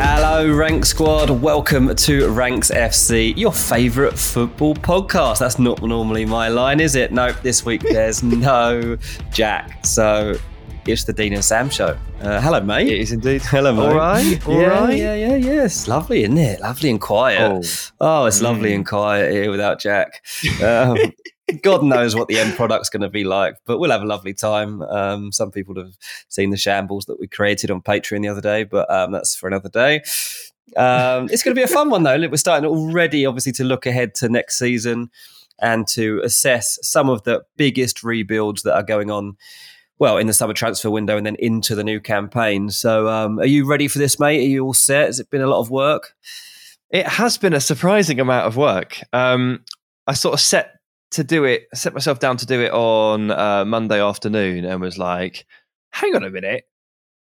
Hello, Rank Squad. Welcome to Ranks FC, your favourite football podcast. That's not normally my line, is it? Nope, this week there's no Jack. So it's the Dean and Sam show. Hello, mate. It is indeed. Hello, mate. All right? All right? Yeah. It's lovely, isn't it? Lovely and quiet. Oh, it's lovely and quiet here without Jack. God knows what the end product's going to be like, but we'll have a lovely time. Some people have seen the shambles that we created on Patreon the other day, but that's for another day. It's going to be a fun one, though. We're starting already, obviously, to look ahead to next season and to assess some of the biggest rebuilds that are going on, well, in the summer transfer window and then into the new campaign. So are you ready for this, mate? Are you all set? Has it been a lot of work? It has been a surprising amount of work. I sort of set myself down to do it on Monday afternoon and was like, hang on a minute,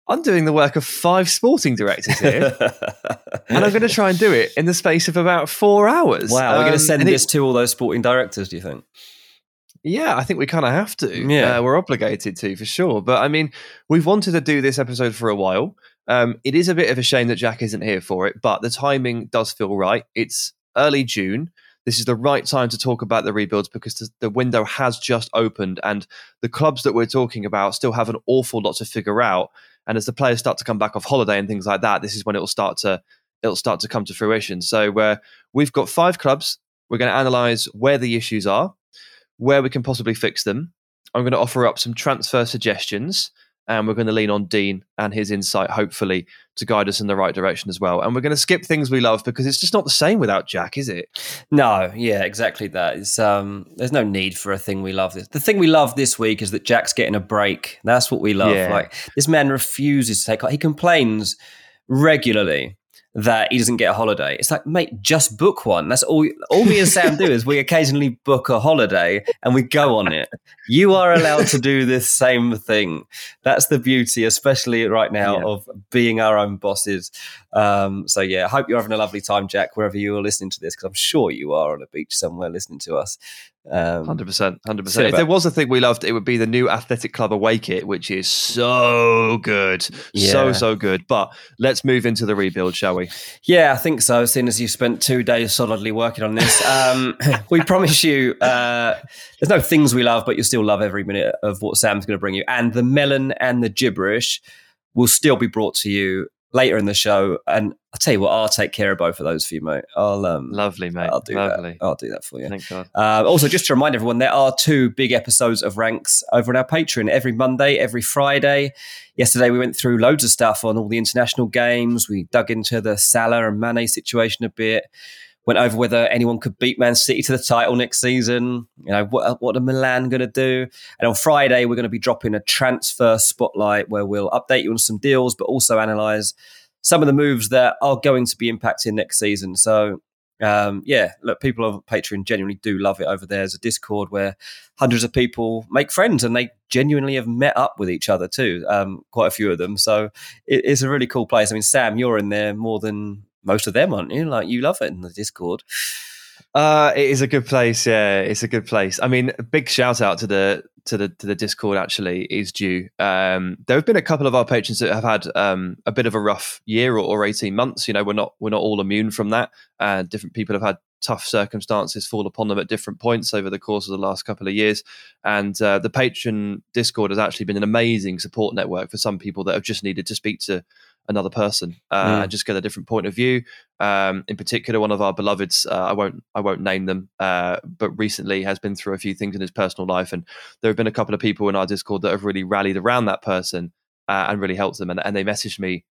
I'm doing the work of 5 sporting directors here and I'm going to try and do it in the space of about 4 hours. Wow, we're going to send this to all those sporting directors, do you think? Yeah, I think we kind of have to. Yeah. We're obligated to, for sure. But I mean, we've wanted to do this episode for a while. It is a bit of a shame that Jack isn't here for it, but the timing does feel right. It's early June. This is the right time to talk about the rebuilds because the window has just opened and the clubs that we're talking about still have an awful lot to figure out. And as the players start to come back off holiday and things like that, this is when it'll start to come to fruition. So we've got 5 clubs. We're going to analyse where the issues are, where we can possibly fix them. I'm going to offer up some transfer suggestions and we're going to lean on Dean and his insight, hopefully, to guide us in the right direction as well. And we're going to skip things we love because it's just not the same without Jack, is it? No, yeah, exactly that. It's, there's no need for a thing we love. The thing we love this week is that Jack's getting a break. That's what we love. Yeah. Like, this man refuses to take off. He complains regularly that he doesn't get a holiday. It's like, mate, just book one. That's all me and Sam do is we occasionally book a holiday and we go on it. You are allowed to do this same thing. That's the beauty, especially right now, of being our own bosses. So yeah, I hope you're having a lovely time, Jack, wherever you are listening to this, because I'm sure you are on a beach somewhere listening to us. 100%, 100%. If there was a thing we loved, it would be the new athletic club away kit, which is so good. Yeah. So good. But let's move into the rebuild, shall we? Yeah, I think so, seeing as you spent 2 days solidly working on this. We promise you, there's no things we love, but you'll still love every minute of what Sam's going to bring you. And the melon and the gibberish will still be brought to you later in the show. And I'll tell you what, I'll take care of both of those for you, mate. Lovely, mate. I'll do that for you. Thank God. Also, just to remind everyone, there are 2 big episodes of Ranks over on our Patreon every Monday, every Friday. Yesterday, we went through loads of stuff on all the international games. We dug into the Salah and Mane situation a bit. Went over whether anyone could beat Man City to the title next season. You know, what are Milan going to do? And on Friday, we're going to be dropping a transfer spotlight where we'll update you on some deals, but also analyse some of the moves that are going to be impacting next season. So, look, people on Patreon genuinely do love it over there. There's a Discord where hundreds of people make friends and they genuinely have met up with each other too, quite a few of them. So it's a really cool place. I mean, Sam, you're in there more than most of them, aren't you? Like, you love it in the Discord. It is a good place. Yeah, it's a good place. I mean, a big shout out to the Discord actually is due. There have been a couple of our patrons that have had a bit of a rough year or 18 months. You know, we're not all immune from that. Different people have had tough circumstances fall upon them at different points over the course of the last couple of years. And the patron Discord has actually been an amazing support network for some people that have just needed to speak to another person and just get a different point of view. In particular, one of our beloveds, I won't name them, but recently has been through a few things in his personal life, and there have been a couple of people in our Discord that have really rallied around that person and really helped them. And they messaged me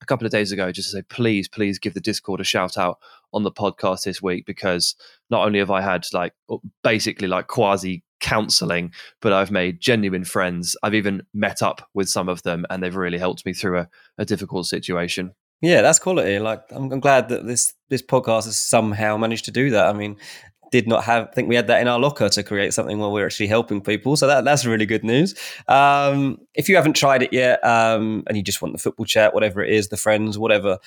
a couple of days ago just to say, please give the Discord a shout out on the podcast this week, because not only have I had basically quasi counselling, but I've made genuine friends. I've even met up with some of them and they've really helped me through a difficult situation. Yeah, that's quality. Like, I'm glad that this podcast has somehow managed to do that. I mean, did not have, I think we had that in our locker to create something where we're actually helping people. So that's really good news. If you haven't tried it yet, and you just want the football chat, whatever it is, the friends, whatever,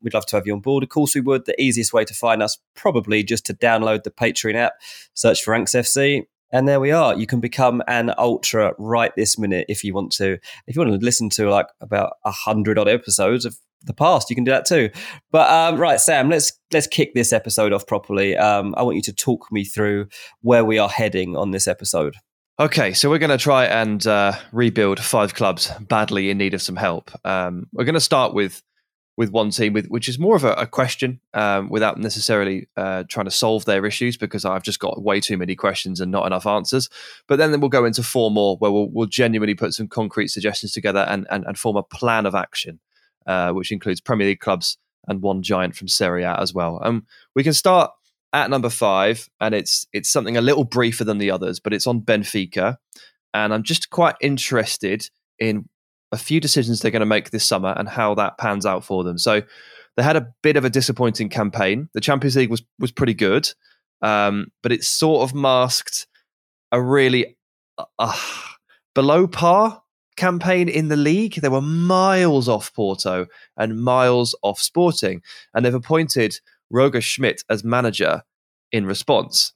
we'd love to have you on board. Of course we would. The easiest way to find us, probably just to download the Patreon app, search for Ranks FC. And there we are. You can become an ultra right this minute if you want to. If you want to listen to like about 100-odd episodes of the past, you can do that too. But right, Sam, let's kick this episode off properly. I want you to talk me through where we are heading on this episode. Okay, so we're going to try and rebuild five clubs badly in need of some help. We're going to start with one team, which is more of a question without necessarily trying to solve their issues, because I've just got way too many questions and not enough answers. But then we'll go into four more where we'll genuinely put some concrete suggestions together and form a plan of action, which includes Premier League clubs and one giant from Serie A as well. We can start at number 5, and it's something a little briefer than the others, but it's on Benfica. And I'm just quite interested in a few decisions they're going to make this summer and how that pans out for them. So they had a bit of a disappointing campaign. The Champions League was pretty good, but it sort of masked a really below par campaign in the league. They were miles off Porto and miles off Sporting, and they've appointed Roger Schmidt as manager in response.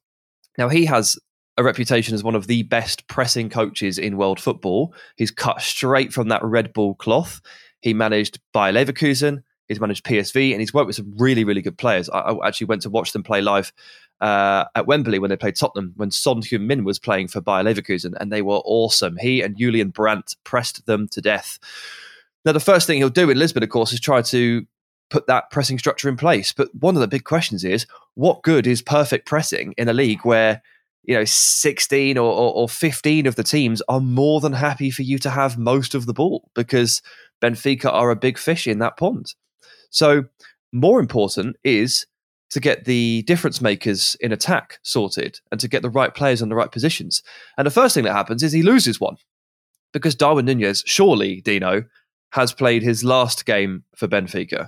Now, he has a reputation as one of the best pressing coaches in world football. He's cut straight from that Red Bull cloth. He managed Bayer Leverkusen, he's managed PSV, and he's worked with some really, really good players. I actually went to watch them play live at Wembley when they played Tottenham, when Son Heung-min was playing for Bayer Leverkusen, and they were awesome. He and Julian Brandt pressed them to death. Now, the first thing he'll do in Lisbon, of course, is try to put that pressing structure in place. But one of the big questions is, what good is perfect pressing in a league where 16 or 15 of the teams are more than happy for you to have most of the ball, because Benfica are a big fish in that pond. So more important is to get the difference makers in attack sorted and to get the right players in the right positions. And the first thing that happens is he loses one, because Darwin Nunez, surely, Dino, has played his last game for Benfica.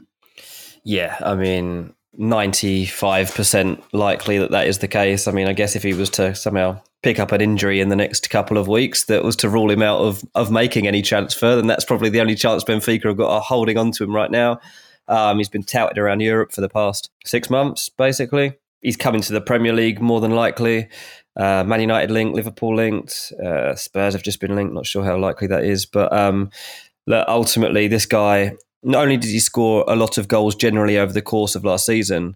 Yeah, I mean, 95% likely that is the case. I mean, I guess if he was to somehow pick up an injury in the next couple of weeks that was to rule him out of making any transfer, then that's probably the only chance Benfica have got, are holding on to him right now. He's been touted around Europe for the past 6 months, basically. He's coming to the Premier League, more than likely. Man United linked, Liverpool linked, Spurs have just been linked. Not sure how likely that is. But look, ultimately, this guy, not only did he score a lot of goals generally over the course of last season,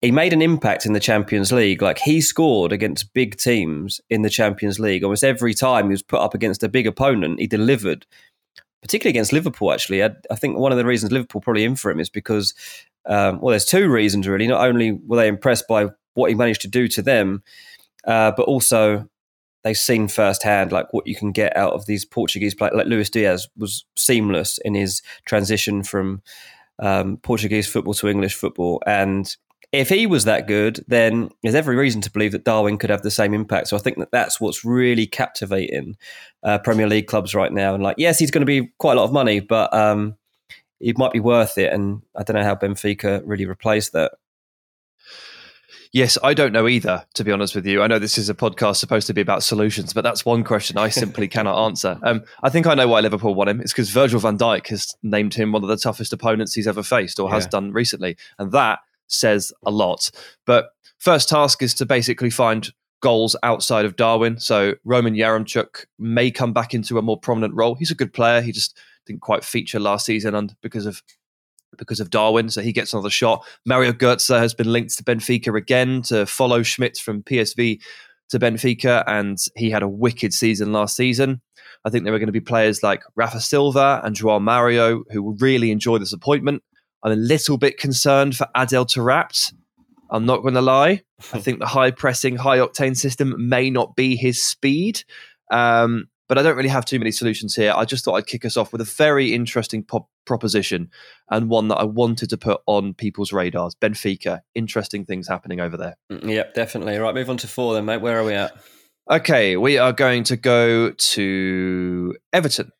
he made an impact in the Champions League. Like, he scored against big teams in the Champions League. Almost every time he was put up against a big opponent, he delivered, particularly against Liverpool, actually. I think one of the reasons Liverpool probably in for him is because, well, there's two reasons, really. Not only were they impressed by what he managed to do to them, but also they've seen firsthand like what you can get out of these Portuguese players. Like Luis Diaz was seamless in his transition from Portuguese football to English football. And if he was that good, then there's every reason to believe that Darwin could have the same impact. So I think that's what's really captivating Premier League clubs right now. And like, yes, he's going to be quite a lot of money, but it might be worth it. And I don't know how Benfica really replaced that. Yes, I don't know either, to be honest with you. I know this is a podcast supposed to be about solutions, but that's one question I simply cannot answer. I think I know why Liverpool won him. It's because Virgil van Dijk has named him one of the toughest opponents he's ever faced, or has done recently. And that says a lot. But first task is to basically find goals outside of Darwin. So Roman Yaremchuk may come back into a more prominent role. He's a good player. He just didn't quite feature last season because of Darwin, so he gets another shot. Mario Götze has been linked to Benfica again to follow Schmidt from PSV to Benfica, and he had a wicked season last season. I think there were going to be players like Rafa Silva and João Mario who will really enjoy this appointment. I'm a little bit concerned for Adel Tarapt. I'm not going to lie. I think the high-pressing, high-octane system may not be his speed. But I don't really have too many solutions here. I just thought I'd kick us off with a very interesting proposition, and one that I wanted to put on people's radars. Benfica, interesting things happening over there. Yep, definitely. Right, move on to 4 then, mate. Where are we at? Okay, we are going to go to Everton.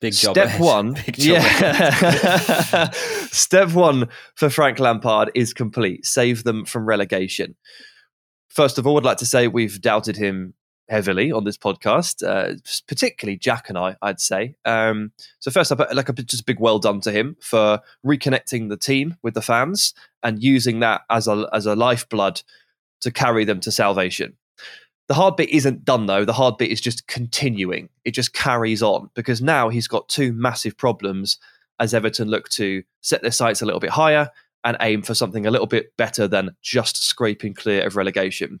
Big job. Step one. Big job. Yeah. Step one for Frank Lampard is complete. Save them from relegation. First of all, I'd like to say we've doubted him heavily on this podcast, particularly Jack and I'd say. So first up, like a just big well done to him for reconnecting the team with the fans and using that as a lifeblood to carry them to salvation. The hard bit isn't done though. The hard bit is just continuing. It just carries on because now he's got two massive problems as Everton look to set their sights a little bit higher and aim for something a little bit better than just scraping clear of relegation.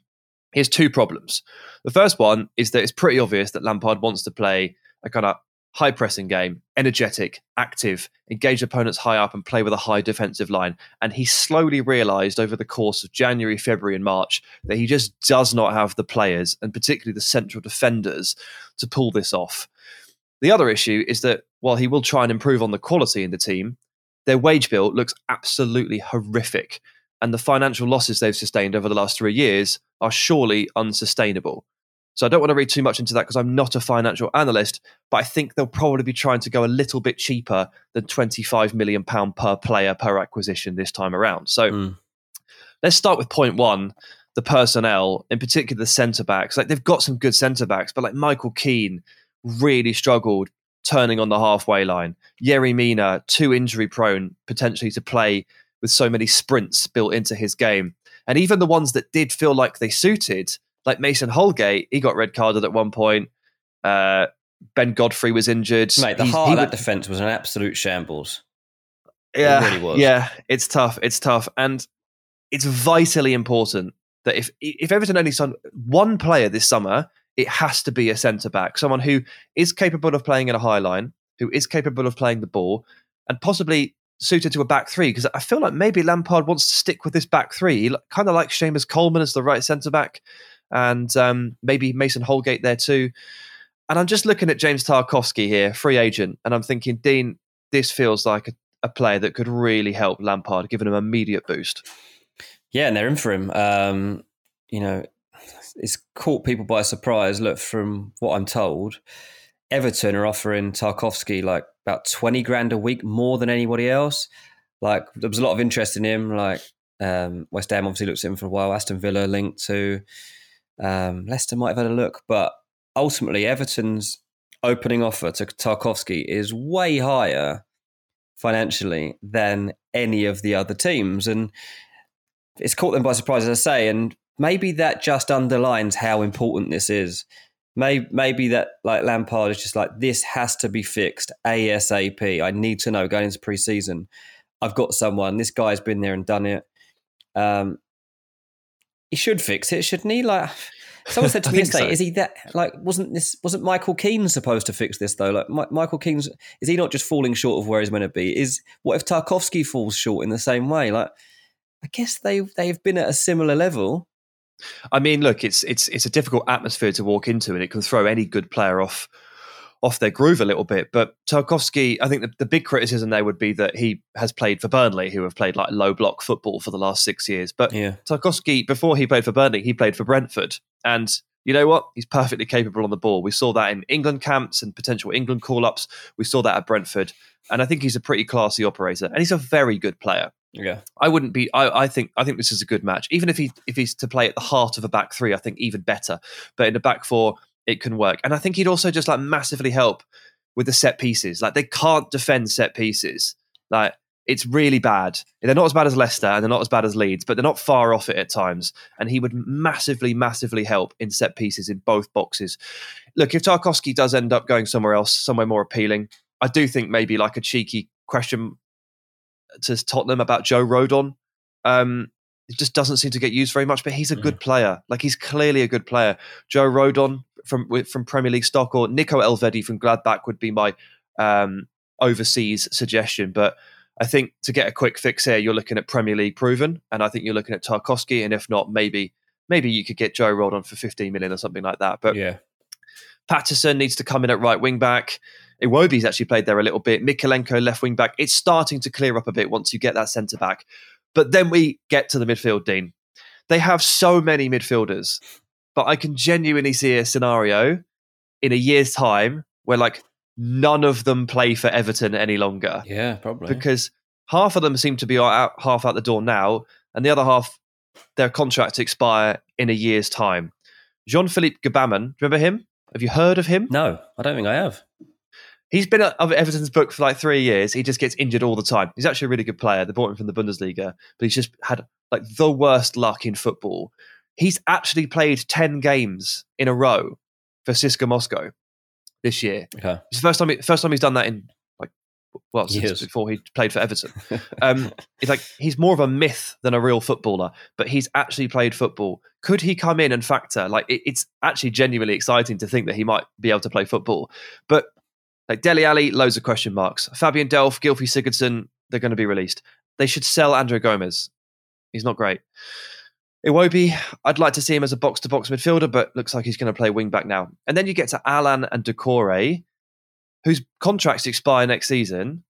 Here's two problems. The first one is that it's pretty obvious that Lampard wants to play a kind of high-pressing game, energetic, active, engage opponents high up and play with a high defensive line. And he slowly realised over the course of January, February and March that he just does not have the players, and particularly the central defenders, to pull this off. The other issue is that while he will try and improve on the quality in the team, their wage bill looks absolutely horrific. And the financial losses they've sustained over the last 3 years are surely unsustainable. So I don't want to read too much into that because I'm not a financial analyst, but I think they'll probably be trying to go a little bit cheaper than £25 million per player per acquisition this time around. So let's start with point one, the personnel, in particular the centre-backs. Like, they've got some good centre-backs, but like Michael Keane really struggled turning on the halfway line. Yerry Mina, too injury-prone potentially to play with so many sprints built into his game. And even the ones that did feel like they suited, like Mason Holgate, he got red-carded at one point. Ben Godfrey was injured. Mate, the heart of that defence was an absolute shambles. Yeah, it really was. Yeah, it's tough. It's tough. And it's vitally important that if Everton only signed one player this summer, it has to be a centre-back, someone who is capable of playing in a high line, who is capable of playing the ball, and possibly suited to a back three, because I feel like maybe Lampard wants to stick with this back three. He kind of likes Seamus Coleman as the right centre-back and maybe Mason Holgate there too. And I'm just looking at James Tarkowski here, free agent, and I'm thinking, Dean, this feels like a player that could really help Lampard, giving him an immediate boost. Yeah, and they're in for him. It's caught people by surprise. Look, from what I'm told, Everton are offering Tarkowski like about 20 grand a week more than anybody else. Like, there was a lot of interest in him. Like, West Ham obviously looked at him for a while. Aston Villa linked to. Leicester might have had a look. But ultimately, Everton's opening offer to Tarkowski is way higher financially than any of the other teams. And it's caught them by surprise, as I say. And maybe that just underlines how important this is. Maybe that, like, Lampard is just like, this has to be fixed ASAP. I need to know going into pre-season, I've got someone. This guy's been there and done it. He should fix it, shouldn't he? Like, someone said to me yesterday, so. Is he that? Like, wasn't Michael Keane supposed to fix this though? Like, Michael Keane's, is he not just falling short of where he's meant to be? What if Tarkowski falls short in the same way? Like, I guess they've been at a similar level. I mean, look, it's a difficult atmosphere to walk into, and it can throw any good player off their groove a little bit. But Tarkowski, I think the big criticism there would be that he has played for Burnley, who have played like low block football for the last 6 years. But yeah. Tarkowski, before he played for Burnley, he played for Brentford. And you know what? He's perfectly capable on the ball. We saw that in England camps and potential England call-ups. We saw that at Brentford. And I think he's a pretty classy operator, and he's a very good player. Yeah, I wouldn't be. I think this is a good match. Even if he's to play at the heart of a back three, I think even better. But in a back four, it can work. And I think he'd also just like massively help with the set pieces. Like, they can't defend set pieces. Like, it's really bad. They're not as bad as Leicester and they're not as bad as Leeds, but they're not far off it at times. And he would massively, massively help in set pieces in both boxes. Look, if Tarkowski does end up going somewhere else, somewhere more appealing, I do think maybe like a cheeky question to Tottenham about Joe Rodon. It just doesn't seem to get used very much, but he's a good player. Like, he's clearly a good player. Joe Rodon from Premier League stock, or Nico Elvedi from Gladbach would be my overseas suggestion. But I think to get a quick fix here, you're looking at Premier League proven, and I think you're looking at Tarkowski, and if not, maybe you could get Joe Rodon for 15 million or something like that. But yeah, Patterson needs to come in at right wing back. Iwobi's actually played there a little bit. Mikalenko, left wing back. It's starting to clear up a bit once you get that centre back. But then we get to the midfield, Dean. They have so many midfielders, but I can genuinely see a scenario in a year's time where like none of them play for Everton any longer. Yeah, probably. Because half of them seem to be half out the door now, and the other half, their contracts expire in a year's time. Jean-Philippe Gbaman, remember him? Have you heard of him? No, I don't think I have. He's been at Everton's book for like 3 years. He just gets injured all the time. He's actually a really good player. They bought him from the Bundesliga, but he's just had like the worst luck in football. He's actually played 10 games in a row for CSKA Moscow this year. Okay. It's the first time he's done that in like, well, since before he played for Everton. It's like he's more of a myth than a real footballer, but he's actually played football. Could he come in and factor? Like it's actually genuinely exciting to think that he might be able to play football. But like Dele Alli, loads of question marks. Fabian Delph, Gylfi Sigurdsson, they're going to be released. They should sell André Gomes. He's not great. Iwobi, I'd like to see him as a box-to-box midfielder, but looks like he's going to play wing-back now. And then you get to Alan and Doucouré, whose contracts expire next season.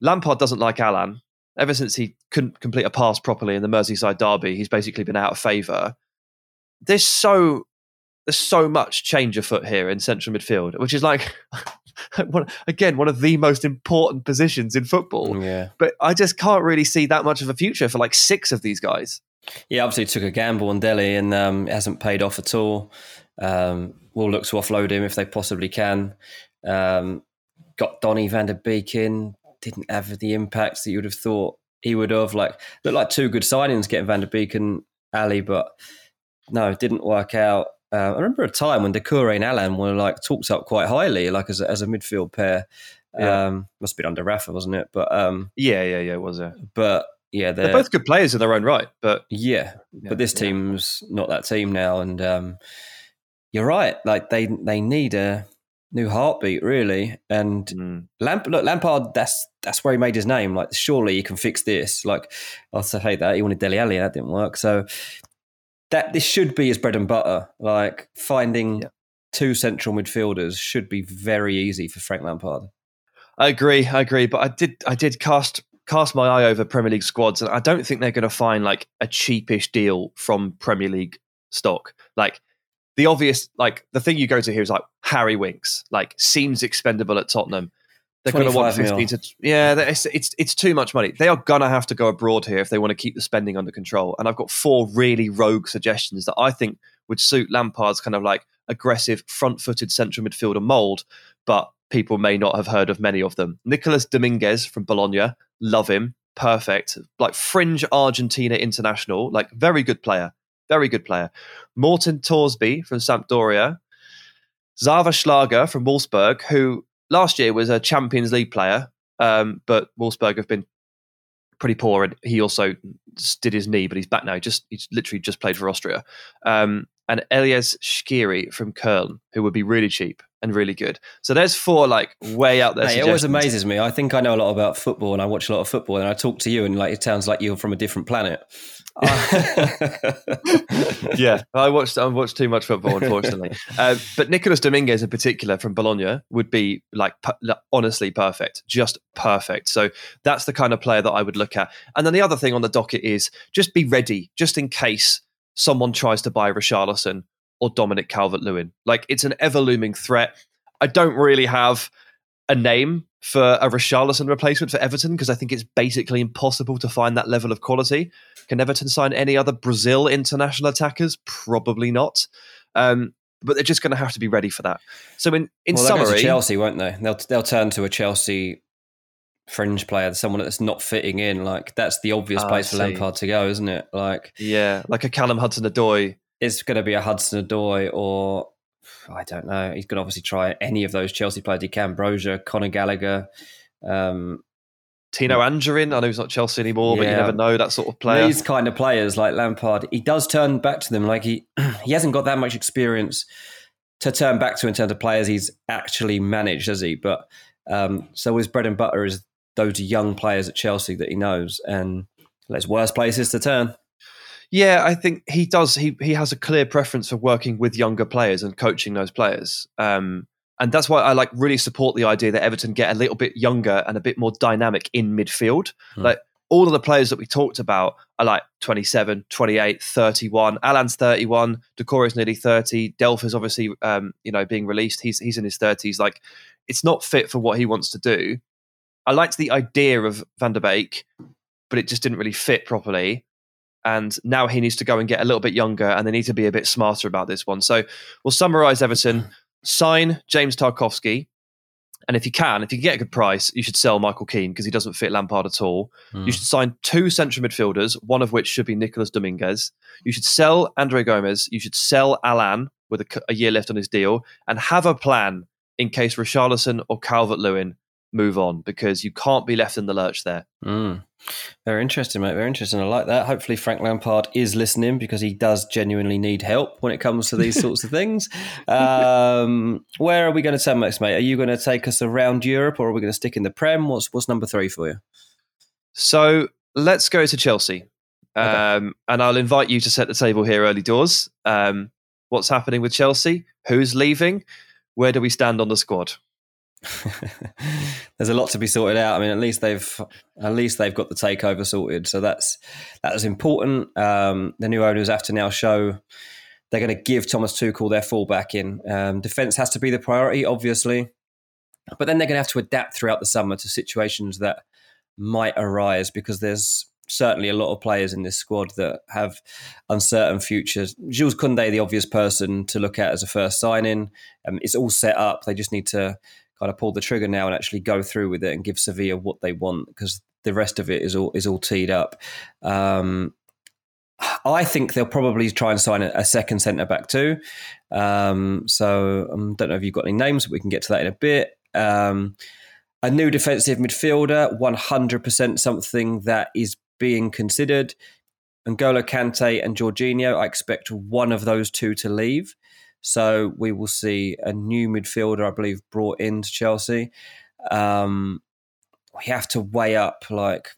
Lampard doesn't like Alan. Ever since he couldn't complete a pass properly in the Merseyside derby, he's basically been out of favour. There's so much change afoot here in central midfield, which is like, again, one of the most important positions in football. Yeah. But I just can't really see that much of a future for like six of these guys. Yeah, obviously took a gamble on Dele and it hasn't paid off at all. We'll look to offload him if they possibly can. Got Donny van der Beek in, didn't have the impacts that you would have thought he would have. Like, looked like two good signings getting van der Beek and Ali, but no, it didn't work out. I remember a time when Doucouré and Alan were like talked up quite highly, like as a midfield pair. Yeah. Must have been under Rafa, wasn't it? But yeah, it was. Yeah. But yeah, they're both good players in their own right. But but this team's not that team now, and you're right. Like they need a new heartbeat, really. And Lampard, that's where he made his name. Like surely he can fix this. Like I'll say that he wanted Dele Alli, and that didn't work. So. That this should be his bread and butter. Like finding two central midfielders should be very easy for Frank Lampard. I agree. But I did cast my eye over Premier League squads, and I don't think they're going to find like a cheapish deal from Premier League stock. Like the obvious, like the thing you go to here is like Harry Winks. Like seems expendable at Tottenham. They're going to want 15 to it's too much money. They are going to have to go abroad here if they want to keep the spending under control. And I've got four really rogue suggestions that I think would suit Lampard's kind of like aggressive front-footed central midfielder mould, but people may not have heard of many of them. Nicolas Dominguez from Bologna, love him, perfect. Like fringe Argentina international, like very good player. Morten Thorsby from Sampdoria, Xaver Schlager from Wolfsburg, who last year was a Champions League player, but Wolfsburg have been pretty poor, and he also did his knee, but he's back now. He's literally just played for Austria. And Elias Skiri from Köln, who would be really cheap and really good. So there's four like way out there. Hey, it always amazes me. I think I know a lot about football, and I watch a lot of football, and I talk to you, and like it sounds like you're from a different planet. Yeah, I watched too much football, unfortunately. But Nicolas Dominguez in particular from Bologna would be like honestly perfect, just perfect. So that's the kind of player that I would look at. And then the other thing on the docket is just be ready, just in case someone tries to buy Richarlison or Dominic Calvert-Lewin. Like it's an ever-looming threat. I don't really have a name for a Richarlison replacement for Everton because I think it's basically impossible to find that level of quality. Can Everton sign any other Brazil international attackers? Probably not. But they're just going to have to be ready for that. So in summary, Chelsea won't they? They'll turn to a Chelsea fringe player, someone that's not fitting in. Like that's the obvious place for Lampard to go, isn't it? Like yeah, like a Callum Hudson-Odoi. It's going to be a Hudson-Odoi or, I don't know, he's going to obviously try any of those Chelsea players he can. Brozier, Conor Gallagher. Tino Angerin, I know he's not Chelsea anymore, but you never know, that sort of player. These kind of players like Lampard, he does turn back to them. Like he hasn't got that much experience to turn back to in terms of players he's actually managed, has he? But so his bread and butter is those young players at Chelsea that he knows, and there's worse places to turn. Yeah, I think he does. He has a clear preference for working with younger players and coaching those players. And that's why I like really support the idea that Everton get a little bit younger and a bit more dynamic in midfield. Like all of the players that we talked about are like 27, 28, 31. Alan's 31. Doucouré's nearly 30. Delph is obviously, being released. He's in his 30s. Like, it's not fit for what he wants to do. I liked the idea of Van der Beek, but it just didn't really fit properly. And now he needs to go and get a little bit younger, and they need to be a bit smarter about this one. So we'll summarise Everton. Sign James Tarkowski. And if you can get a good price, you should sell Michael Keane because he doesn't fit Lampard at all. Mm. You should sign two central midfielders, one of which should be Nicolas Dominguez. You should sell Andre Gomes. You should sell Alan with a year left on his deal, and have a plan in case Richarlison or Calvert-Lewin move on, because you can't be left in the lurch there. Mm. Very interesting, mate. Very interesting. I like that. Hopefully Frank Lampard is listening, because he does genuinely need help when it comes to these sorts of things. Where are we going to turn next, mate? Are you going to take us around Europe, or are we going to stick in the Prem? What's number three for you? So let's go to Chelsea. Okay. And I'll invite you to set the table here early doors. What's happening with Chelsea? Who's leaving? Where do we stand on the squad? There's a lot to be sorted out. I mean, at least they've got the takeover sorted, so that's important. The new owners have to now show they're going to give Thomas Tuchel their fullback in. Defence has to be the priority, obviously, but then they're going to have to adapt throughout the summer to situations that might arise, because there's certainly a lot of players in this squad that have uncertain futures. Jules Koundé, the obvious person to look at as a first signing. It's all set up. They just need to kind of pull the trigger now and actually go through with it and give Sevilla what they want, because the rest of it is all teed up. I think they'll probably try and sign a second centre-back too. So I don't know if you've got any names, but we can get to that in a bit. A new defensive midfielder, 100% something that is being considered. N'Golo Kante and Jorginho, I expect one of those two to leave. So we will see a new midfielder, I believe, brought into Chelsea. We have to weigh up, like,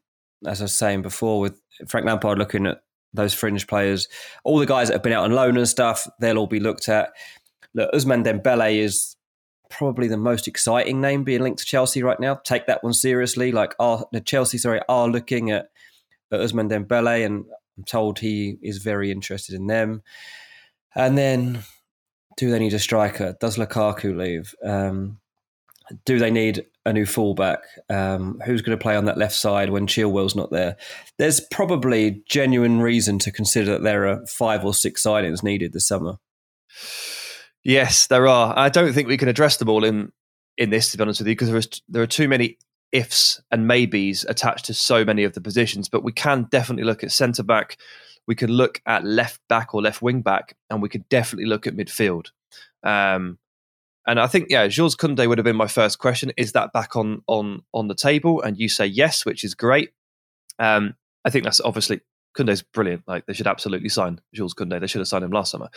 as I was saying before, with Frank Lampard looking at those fringe players, all the guys that have been out on loan and stuff, they'll all be looked at. Look, Ousmane Dembele is probably the most exciting name being linked to Chelsea right now. Take that one seriously. Like, Chelsea are looking at Ousmane Dembele, and I'm told he is very interested in them. And then, do they need a striker? Does Lukaku leave? Do they need a new fullback? Who's going to play on that left side when Chilwell's not there? There's probably genuine reason to consider that there are 5 or 6 signings needed this summer. Yes, there are. I don't think we can address them all in this, to be honest with you, because there are too many ifs and maybes attached to so many of the positions. But we can definitely look at centre-back. We could look at left back or left wing back, and we could definitely look at midfield. And I think, Jules Koundé would have been my first question. Is that back on the table? And you say yes, which is great. I think that's obviously, Koundé's brilliant. Like, they should absolutely sign Jules Koundé. They should have signed him last summer.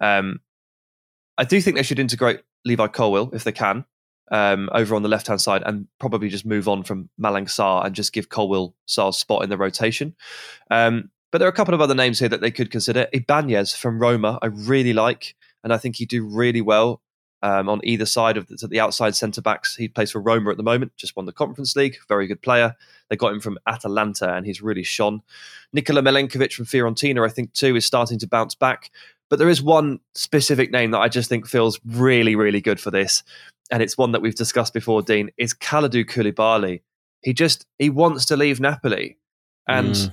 I do think they should integrate Levi Colwill if they can, over on the left-hand side, and probably just move on from Malang Sarr and just give Colwill Sarr's spot in the rotation. But there are a couple of other names here that they could consider. Ibanez from Roma, I really like, and I think he'd do really well on either side of the outside centre-backs. He plays for Roma at the moment, just won the Conference League, very good player. They got him from Atalanta, and he's really shone. Nikola Milinkovic from Fiorentina, I think, too, is starting to bounce back. But there is one specific name that I just think feels really, really good for this, and it's one that we've discussed before, Dean. It's Kalidou Koulibaly. He wants to leave Napoli, and...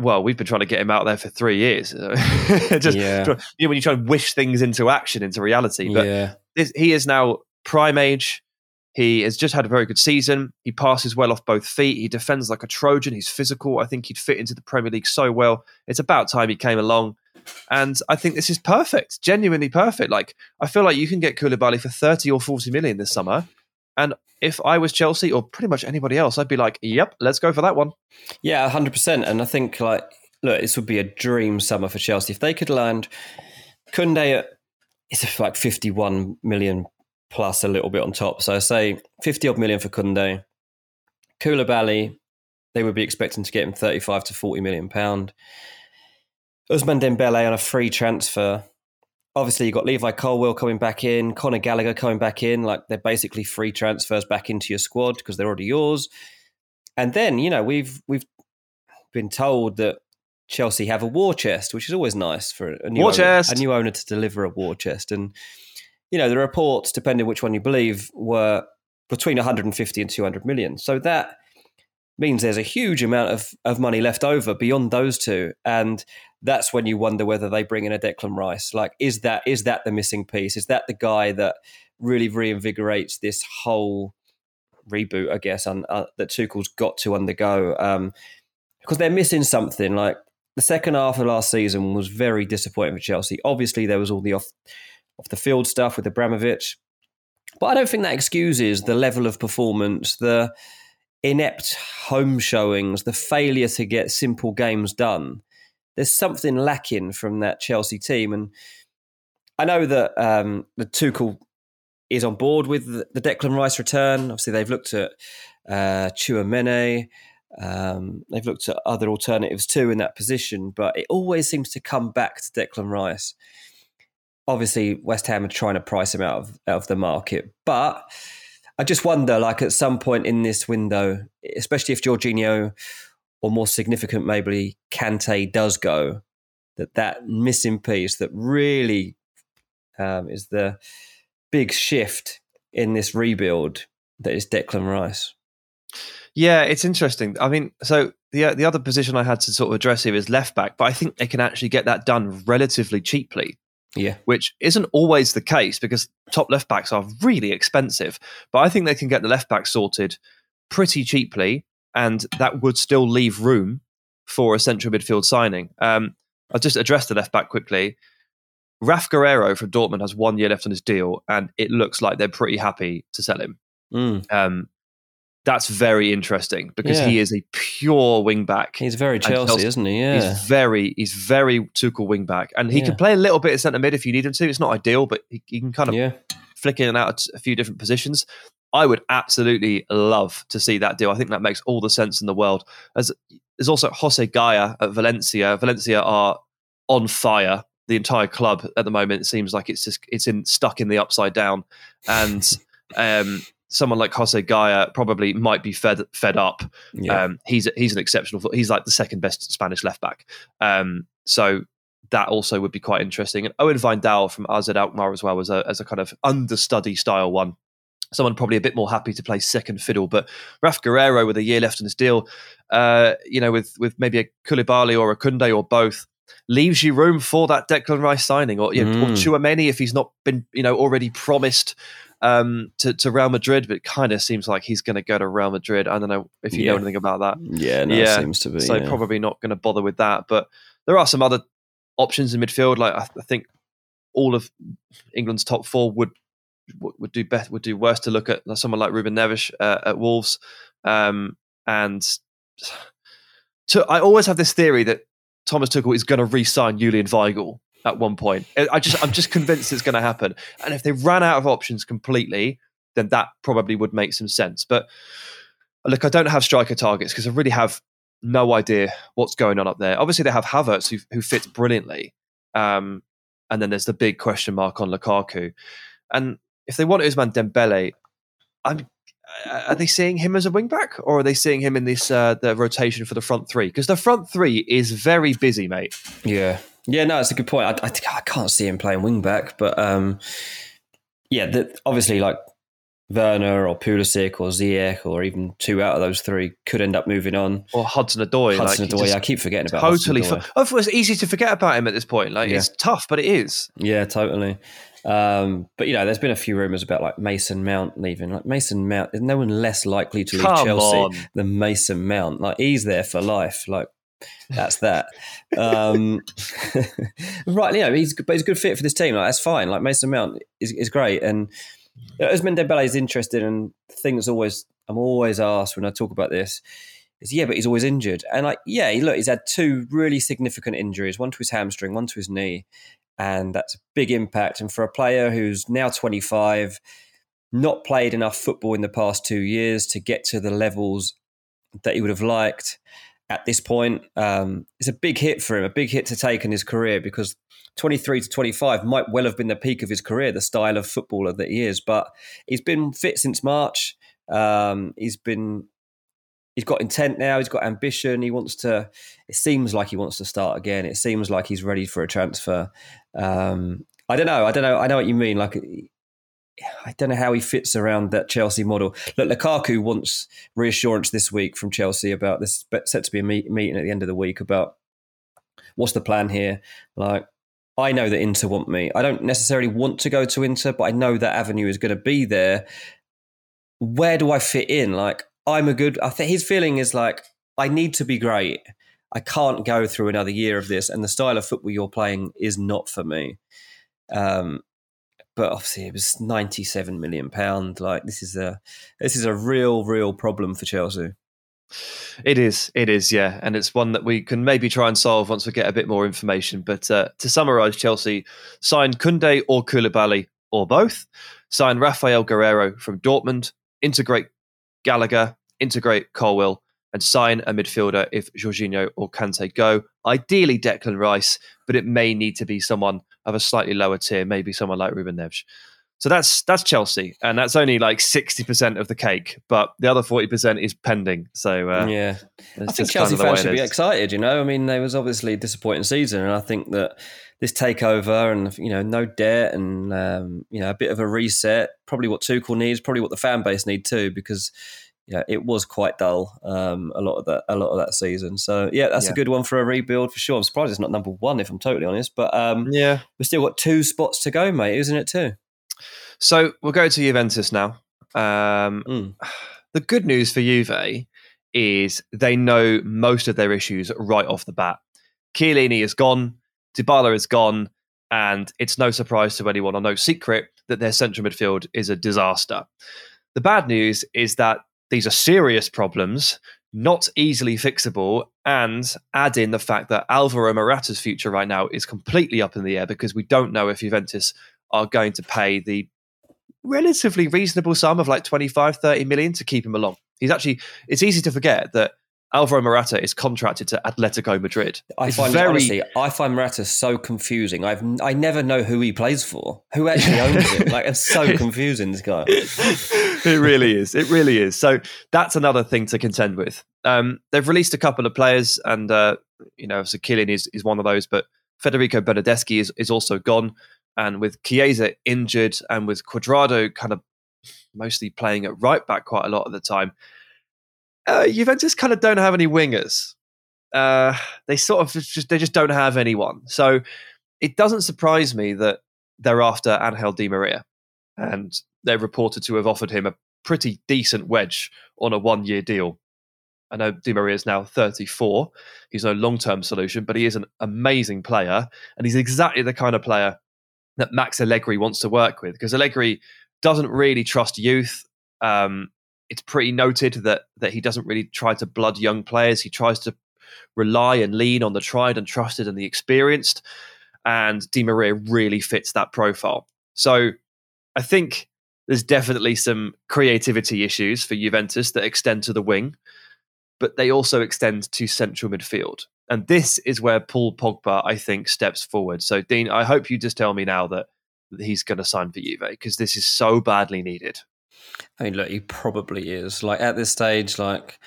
Well, we've been trying to get him out there for 3 years. When you try and wish things into action, into reality. But he is now prime age. He has just had a very good season. He passes well off both feet. He defends like a Trojan. He's physical. I think he'd fit into the Premier League so well. It's about time he came along. And I think this is perfect, genuinely perfect. Like, I feel like you can get Koulibaly for 30 or 40 million this summer. And if I was Chelsea or pretty much anybody else, I'd be like, yep, let's go for that one. Yeah, 100%. And I think, like, look, this would be a dream summer for Chelsea. If they could land Koundé at, it's like 51 million plus a little bit on top. So I say 50 odd million for Koundé. Koulibaly, they would be expecting to get him 35 to 40 million pound. Ousmane Dembele on a free transfer. Obviously, you've got Levi Colwill coming back in, Conor Gallagher coming back in. Like, they're basically free transfers back into your squad because they're already yours. And then, we've been told that Chelsea have a war chest, which is always nice for a new owner to deliver a war chest. And, you know, the reports, depending which one you believe, were between 150 and 200 million. So that means there's a huge amount of money left over beyond those two. And that's when you wonder whether they bring in a Declan Rice. Like, is that the missing piece? Is that the guy that really reinvigorates this whole reboot, I guess, that Tuchel's got to undergo? Because they're missing something. Like, the second half of last season was very disappointing for Chelsea. Obviously, there was all the off the field stuff with Abramovich. But I don't think that excuses the level of performance, the inept home showings, the failure to get simple games done. There's something lacking from that Chelsea team. And I know that the Tuchel is on board with the Declan Rice return. Obviously, they've looked at Tchouaméni. They've looked at other alternatives too in that position, but it always seems to come back to Declan Rice. Obviously, West Ham are trying to price him out of the market, but I just wonder, like, at some point in this window, especially if Jorginho, or more significant maybe Kante, does go, that missing piece that really is the big shift in this rebuild, that is Declan Rice. Yeah, it's interesting. I mean, so the other position I had to sort of address here is left back, but I think they can actually get that done relatively cheaply. Yeah, which isn't always the case because top left backs are really expensive. But I think they can get the left back sorted pretty cheaply, and that would still leave room for a central midfield signing. I'll just address the left back quickly. Raf Guerreiro from Dortmund has 1 year left on his deal, and it looks like they're pretty happy to sell him. That's very interesting because he is a pure wing back. He's very Chelsea, isn't he? Yeah, he's very Tuchel wing back, and he can play a little bit of centre mid if you need him to. It's not ideal, but he can kind of flick in and out a few different positions. I would absolutely love to see that deal. I think that makes all the sense in the world. As there's also Jose Gaya at Valencia. Valencia are on fire. The entire club at the moment, it seems like it's stuck in the upside down, and someone like Jose Gaya probably might be fed up. Yeah. He's an exceptional. He's like the second best Spanish left back. So that also would be quite interesting. And Owen Wijndal from AZ Alkmaar as well was as a kind of understudy style one. Someone probably a bit more happy to play second fiddle. But Raf Guerreiro with a year left on his deal, with maybe a Koulibaly or a Koundé or both, leaves you room for that Declan Rice signing or Tchouaméni if he's not been already promised. To Real Madrid, but it kind of seems like he's going to go to Real Madrid. I don't know if you know anything about that. It seems to be. So probably not going to bother with that. But there are some other options in midfield. Like I think all of England's top four would do better, would do worse to look at someone like Ruben Neves at Wolves. I always have this theory that Thomas Tuchel is going to re-sign Julian Weigl at one point. I'm just convinced it's going to happen. And if they ran out of options completely, then that probably would make some sense. But look, I don't have striker targets because I really have no idea what's going on up there. Obviously, they have Havertz who fits brilliantly. And then there's the big question mark on Lukaku. And if they want Ousmane Dembele, are they seeing him as a wing-back, or are they seeing him in this the rotation for the front three? Because the front three is very busy, mate. Yeah, no, it's a good point. I can't see him playing wing-back, but obviously, like, Werner or Pulisic or Ziyech or even two out of those three could end up moving on. Or Hudson-Odoi. I keep forgetting about Hudson-Odoi. It's easy to forget about him at this point. Like, it's tough, but it is. Yeah, totally. But, there's been a few rumours about, like, Mason Mount leaving. Like, Mason Mount, there's no one less likely to leave Chelsea than Mason Mount. Like, he's there for life. Like, that's that. Right, he's a good fit for this team. Like, that's fine. Like, Mason Mount is great, and Ousmane Dembele is interesting. And the thing that's I'm always asked when I talk about this is, but he's always injured. And he's had two really significant injuries: one to his hamstring, one to his knee, and that's a big impact. And for a player who's now 25, not played enough football in the past 2 years to get to the levels that he would have liked at this point, it's a big hit for him, a big hit to take in his career, because 23 to 25 might well have been the peak of his career, the style of footballer that he is. But he's been fit since March. He's been he's got intent now. He's got ambition. He wants to. It seems like he wants to start again. It seems like he's ready for a transfer. I don't know. I know what you mean. Like, I don't know how he fits around that Chelsea model. Look, Lukaku wants reassurance this week from Chelsea about this. Set to be a meeting at the end of the week about what's the plan here. Like, I know that Inter want me. I don't necessarily want to go to Inter, but I know that avenue is going to be there. Where do I fit in? Like, I think his feeling is like, I need to be great. I can't go through another year of this, and the style of football you're playing is not for me. But obviously, it was £97 million. Like, this is a real, real problem for Chelsea. It is, yeah. And it's one that we can maybe try and solve once we get a bit more information. But to summarise, Chelsea signed Koundé or Koulibaly or both, signed Rafael Guerreiro from Dortmund, integrate Gallagher, integrate Colwill, and sign a midfielder if Jorginho or Kante go. Ideally Declan Rice, but it may need to be someone of a slightly lower tier, maybe someone like Ruben Neves. So that's Chelsea, and that's only like 60% of the cake, but the other 40% is pending. So yeah, I think Chelsea fans should be excited. You know, I mean, there was obviously a disappointing season, and I think that this takeover and no debt and a bit of a reset, probably what Tuchel needs, probably what the fan base need too, because it was quite dull a lot of that season. So yeah, that's a good one for a rebuild for sure. I'm surprised it's not number one, if I'm totally honest, but we've still got two spots to go, mate, isn't it too? So we'll go to Juventus now. The good news for Juve is they know most of their issues right off the bat. Chiellini is gone, Dybala is gone, and it's no surprise to anyone or no secret that their central midfield is a disaster. The bad news is that these are serious problems, not easily fixable, and add in the fact that Alvaro Morata's future right now is completely up in the air because we don't know if Juventus are going to pay the relatively reasonable sum of like 25, 30 million to keep him along. It's easy to forget that Alvaro Morata is contracted to Atletico Madrid. I find Morata so confusing. I never know who he plays for, who actually owns him. Like, it's so confusing, this guy. It really is. So that's another thing to contend with. They've released a couple of players, and so Killian is one of those, but Federico Benedeschi is also gone. And with Chiesa injured and with Cuadrado kind of mostly playing at right back quite a lot of the time, Juventus kind of don't have any wingers. They just don't have anyone. So it doesn't surprise me that they're after Angel Di Maria, and they're reported to have offered him a pretty decent wedge on a one-year deal. I know Di Maria is now 34. He's no long-term solution, but he is an amazing player, and he's exactly the kind of player that Max Allegri wants to work with, because Allegri doesn't really trust youth. It's pretty noted that he doesn't really try to blood young players. He tries to rely and lean on the tried and trusted and the experienced, and Di Maria really fits that profile. So I think there's definitely some creativity issues for Juventus that extend to the wing, but they also extend to central midfield. And this is where Paul Pogba, I think, steps forward. So, Dean, I hope you just tell me now that he's going to sign for Juve, because this is so badly needed. I mean, look, he probably is. Like, at this stage, like,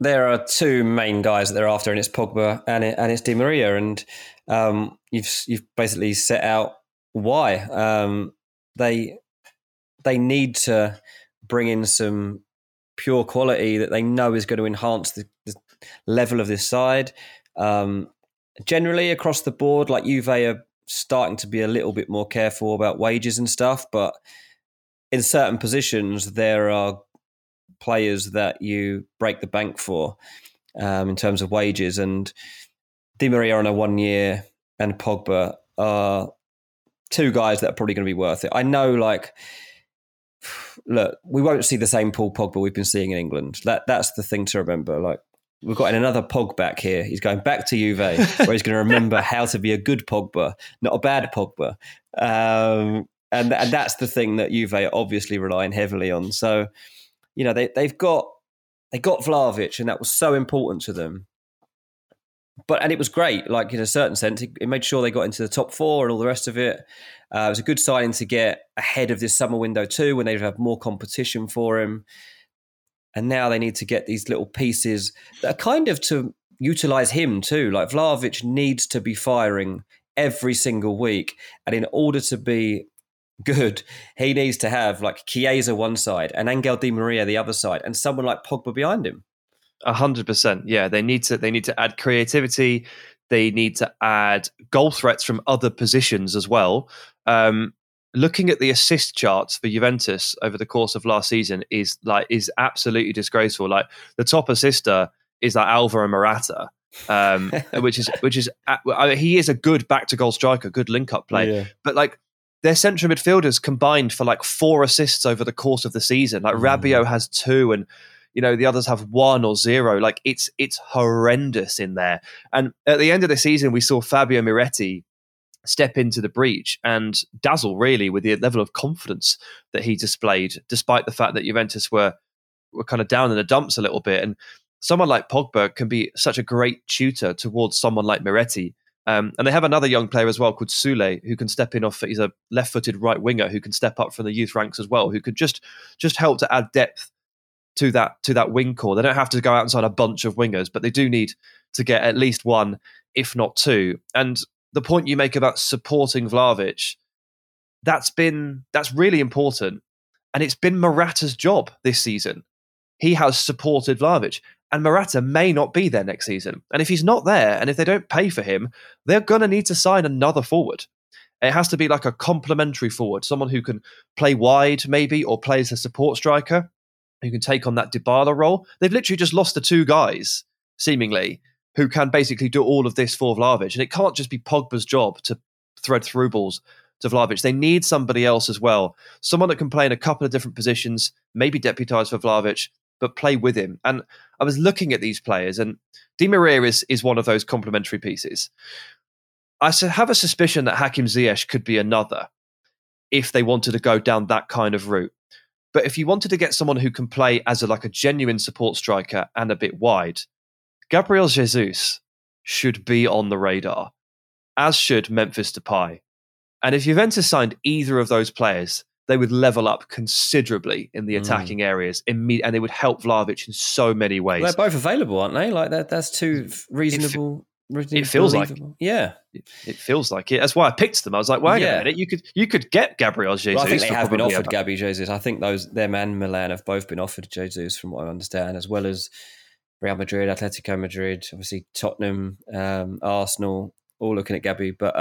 there are two main guys that they're after, and it's Pogba and it's Di Maria. And you've basically set out why. They need to bring in some pure quality that they know is going to enhance the level of this side. Generally across the board, like, Juve are starting to be a little bit more careful about wages and stuff, but in certain positions there are players that you break the bank for in terms of wages, and Di Maria on a 1 year and Pogba are two guys that are probably going to be worth it. I know, like, look, we won't see the same Paul Pogba we've been seeing in England. That's the thing to remember. Like, we've got another Pogba back here. He's going back to Juve, where he's going to remember how to be a good Pogba, not a bad Pogba. And that's the thing that Juve are obviously relying heavily on. So, they got Vlahovic, and that was so important to them. And it was great. Like, in a certain sense, it made sure they got into the top four and all the rest of it. It was a good signing to get ahead of this summer window too, when they'd have more competition for him. And now they need to get these little pieces that are kind of to utilise him too. Like Vlahovic needs to be firing every single week. And in order to be good, he needs to have like Chiesa one side and Angel Di Maria the other side and someone like Pogba behind him. 100%. Yeah, they need to add creativity. They need to add goal threats from other positions as well. Looking at the assist charts for Juventus over the course of last season is absolutely disgraceful. Like the top assister is like Alvaro Morata, which is I mean, he is a good back to goal striker, good link up play, yeah. But like their central midfielders combined for like 4 assists over the course of the season. Like Rabiot has 2 and you know, the others have 1 or 0. Like it's horrendous in there. And at the end of the season, we saw Fabio Miretti step into the breach and dazzle really with the level of confidence that he displayed, despite the fact that Juventus were kind of down in the dumps a little bit. And someone like Pogba can be such a great tutor towards someone like Miretti. And they have another young player as well called Sule, who can step in off. He's a left-footed right winger who can step up from the youth ranks as well, who could just help to add depth to that wing core. They don't have to go out and sign a bunch of wingers, but they do need to get at least one, if not 2. And the point you make about supporting Vlahovic, that's really important. And it's been Morata's job this season. He has supported Vlahovic. And Morata may not be there next season. And if he's not there, and if they don't pay for him, they're going to need to sign another forward. It has to be like a complementary forward, someone who can play wide maybe, or play as a support striker, who can take on that Dybala role. They've literally just lost the 2 guys, seemingly, who can basically do all of this for Vlahovic. And it can't just be Pogba's job to thread through balls to Vlahovic. They need somebody else as well. Someone that can play in a couple of different positions, maybe deputise for Vlahovic, but play with him. And I was looking at these players, and Di Maria is one of those complementary pieces. I have a suspicion that Hakim Ziyech could be another if they wanted to go down that kind of route. But if you wanted to get someone who can play as a genuine support striker and a bit wide, Gabriel Jesus should be on the radar, as should Memphis Depay. And if Juventus signed either of those players, they would level up considerably in the attacking areas, and they would help Vlahovic in so many ways. They're both available, aren't they? Like that's too reasonable. It feels like it. Yeah. It feels like it. That's why I picked them. I was like, wait a minute, you could get Gabriel Jesus. Well, I think they have been offered Gabby Jesus. I think them and Milan have both been offered Jesus from what I understand, as well as Real Madrid, Atletico Madrid, obviously Tottenham, Arsenal, all looking at Gabby. But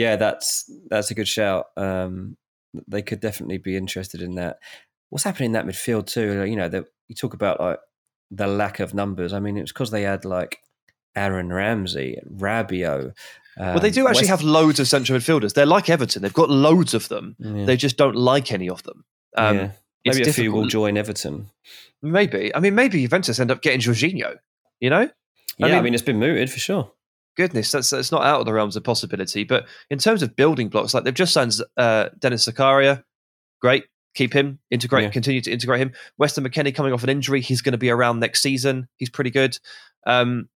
that's a good shout. They could definitely be interested in that. What's happening in that midfield too? You know, you talk about like the lack of numbers. I mean, it's because they had like Aaron Ramsey, Rabiot. Well, they do actually have loads of central midfielders. They're like Everton. They've got loads of them. Yeah. They just don't like any of them. Maybe a few will join Everton. Maybe. I mean, maybe Juventus end up getting Jorginho, you know? Yeah, I mean it's been mooted for sure. Goodness, that's not out of the realms of possibility. But in terms of building blocks, like they've just signed Dennis Zakaria. Great. Keep him, continue to integrate him. Weston McKennie coming off an injury. He's going to be around next season. He's pretty good.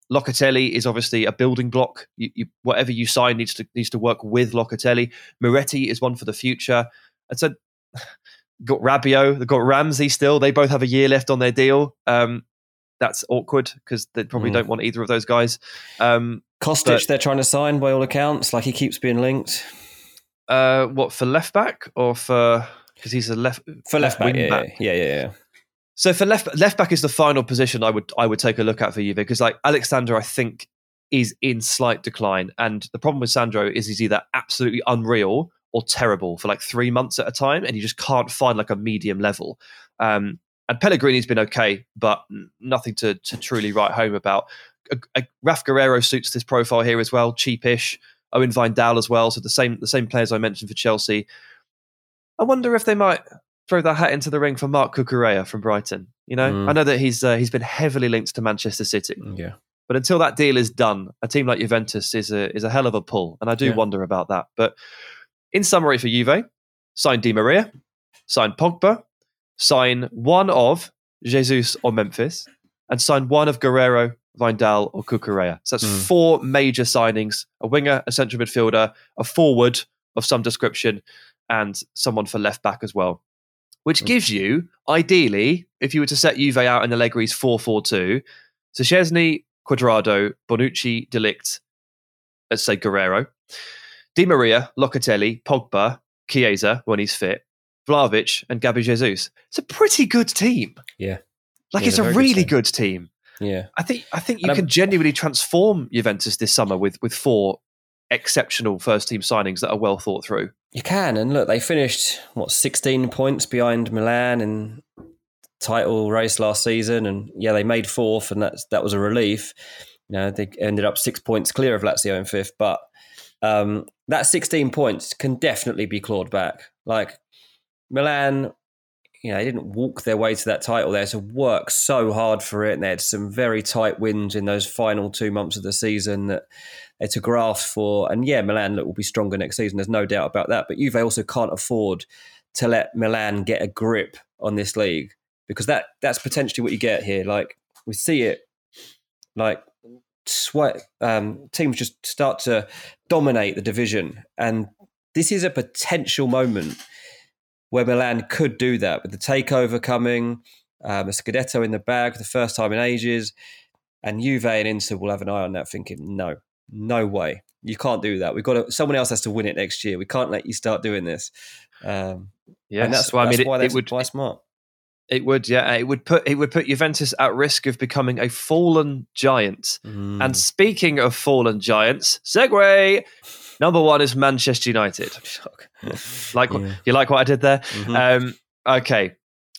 Locatelli is obviously a building block. Whatever you sign needs to work with Locatelli. Miretti is one for the future. And so got Rabiot, they've got Ramsey still. They both have a year left on their deal. That's awkward because they probably don't want either of those guys. Kostic, they're trying to sign by all accounts. Like he keeps being linked. What, for left back or for... Because he's a left back. Yeah. So for left back is the final position I would take a look at for Juve, because like Alexander I think is in slight decline, and the problem with Sandro is he's either absolutely unreal or terrible for like 3 months at a time, and you just can't find like a medium level. And Pellegrini's been okay, but nothing to truly write home about. Raf Guerreiro suits this profile here as well, cheapish. Owen Wijndal as well, so the same players I mentioned for Chelsea. I wonder if they might throw their hat into the ring for Marc Cucurella from Brighton. You know, I know that he's been heavily linked to Manchester City. Yeah, but until that deal is done, a team like Juventus is a hell of a pull, and I do wonder about that. But in summary, for Juve, sign Di Maria, sign Pogba, sign one of Jesus or Memphis, and sign one of Guerreiro, Wijndal, or Cucurella. So that's 4 major signings: a winger, a central midfielder, a forward of some description, and someone for left back as well. which gives you, ideally, if you were to set Juve out in Allegri's 4-4-2, so Szczesny, Cuadrado, Bonucci, De Ligt, let's say Guerrero, Di Maria, Locatelli, Pogba, Chiesa when he's fit, Vlahovic and Gabi Jesus. It's a pretty good team. Yeah. Like it's a really good team. Yeah. I think you can genuinely transform Juventus this summer with four exceptional first team signings that are well thought through. You can, and look, they finished 16 points behind Milan in title race last season, and yeah, they made fourth, and that was a relief. You know, they ended up 6 points clear of Lazio in fifth, but that 16 points can definitely be clawed back. Like Milan, you know, they didn't walk their way to that title. They had to work so hard for it, and they had some very tight wins in those final 2 months of the season that they took a grasp for. And yeah, Milan will be stronger next season. There's no doubt about that. But Juve also can't afford to let Milan get a grip on this league, because that's potentially what you get here. Like we see it, like teams just start to dominate the division, and this is a potential moment where Milan could do that, with the takeover coming, a Scudetto in the bag for the first time in ages, and Juve and Inter will have an eye on that thinking, no way. You can't do that. We've got to, someone else has to win it next year. We can't let you start doing this. And that's smart. It would, yeah. It would put Juventus at risk of becoming a fallen giant. Mm. And speaking of fallen giants, segue. Number one is Manchester United. You like what I did there? Mm-hmm.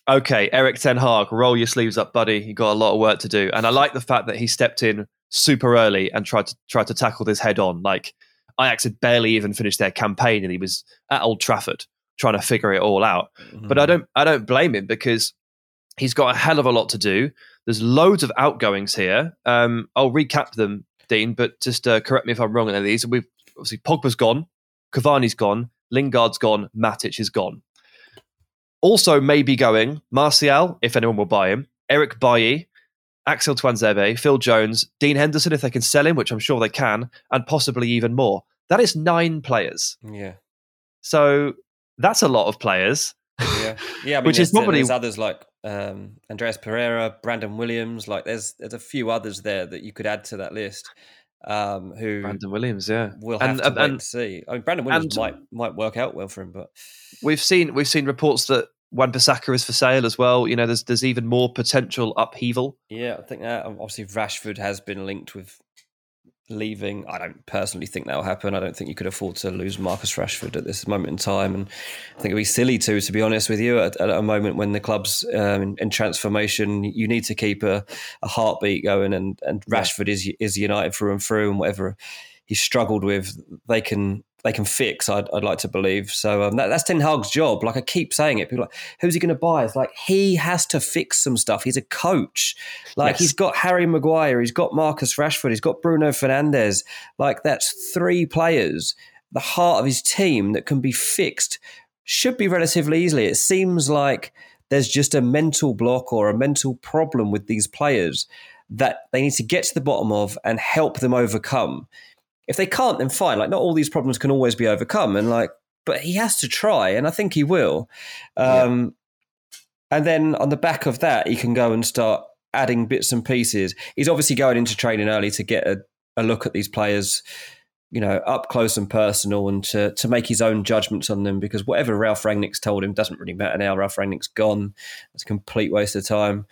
Okay. Eric Ten Hag, roll your sleeves up, buddy. You got a lot of work to do. And I like the fact that he stepped in super early and tried to tackle this head on. Like Ajax had barely even finished their campaign, and he was at Old Trafford trying to figure it all out. Mm-hmm. But I don't blame him, because he's got a hell of a lot to do. There's loads of outgoings here. I'll recap them, Dean, but just correct me if I'm wrong on these. We've obviously Pogba's gone, Cavani's gone, Lingard's gone, Matic is gone. Also maybe going Martial, if anyone will buy him, Eric Bailly, Axel Tuanzebe, Phil Jones, Dean Henderson, if they can sell him, which I'm sure they can, and possibly even more. That is 9 players. Yeah. So that's a lot of players. Yeah. Yeah. I mean, which is probably there's others like Andreas Pereira, Brandon Williams. Like there's a few others there that you could add to that list. Who Brandon Williams, yeah. We'll have to wait and see. I mean, Brandon Williams might work out well for him, but we've seen reports that Wan-Bissaka is for sale as well. You know, there's even more potential upheaval. Yeah, I think that obviously Rashford has been linked with leaving. I don't personally think that'll happen. I don't think you could afford to lose Marcus Rashford at this moment in time, and I think it'd be silly to be honest with you, at a moment when the club's in transformation. You need to keep a heartbeat going, and Rashford is United through and through, and whatever he struggled with, they can fix. I'd like to believe so. That's Ten Hag's job. Like I keep saying it, people are like, who's he going to buy? It's like he has to fix some stuff. He's a coach. Like He's got Harry Maguire, he's got Marcus Rashford, he's got Bruno Fernandes. Like that's 3 players, the heart of his team, that can be fixed. Should be relatively easily. It seems like there's just a mental block or a mental problem with these players that they need to get to the bottom of and help them overcome. If they can't, then fine. Like, not all these problems can always be overcome, and but he has to try, and I think he will. And then on the back of that, he can go and start adding bits and pieces. He's obviously going into training early to get a look at these players, you know, up close and personal, and to make his own judgments on them, because whatever Ralph Rangnick's told him doesn't really matter now. Ralph Rangnick's gone. It's a complete waste of time.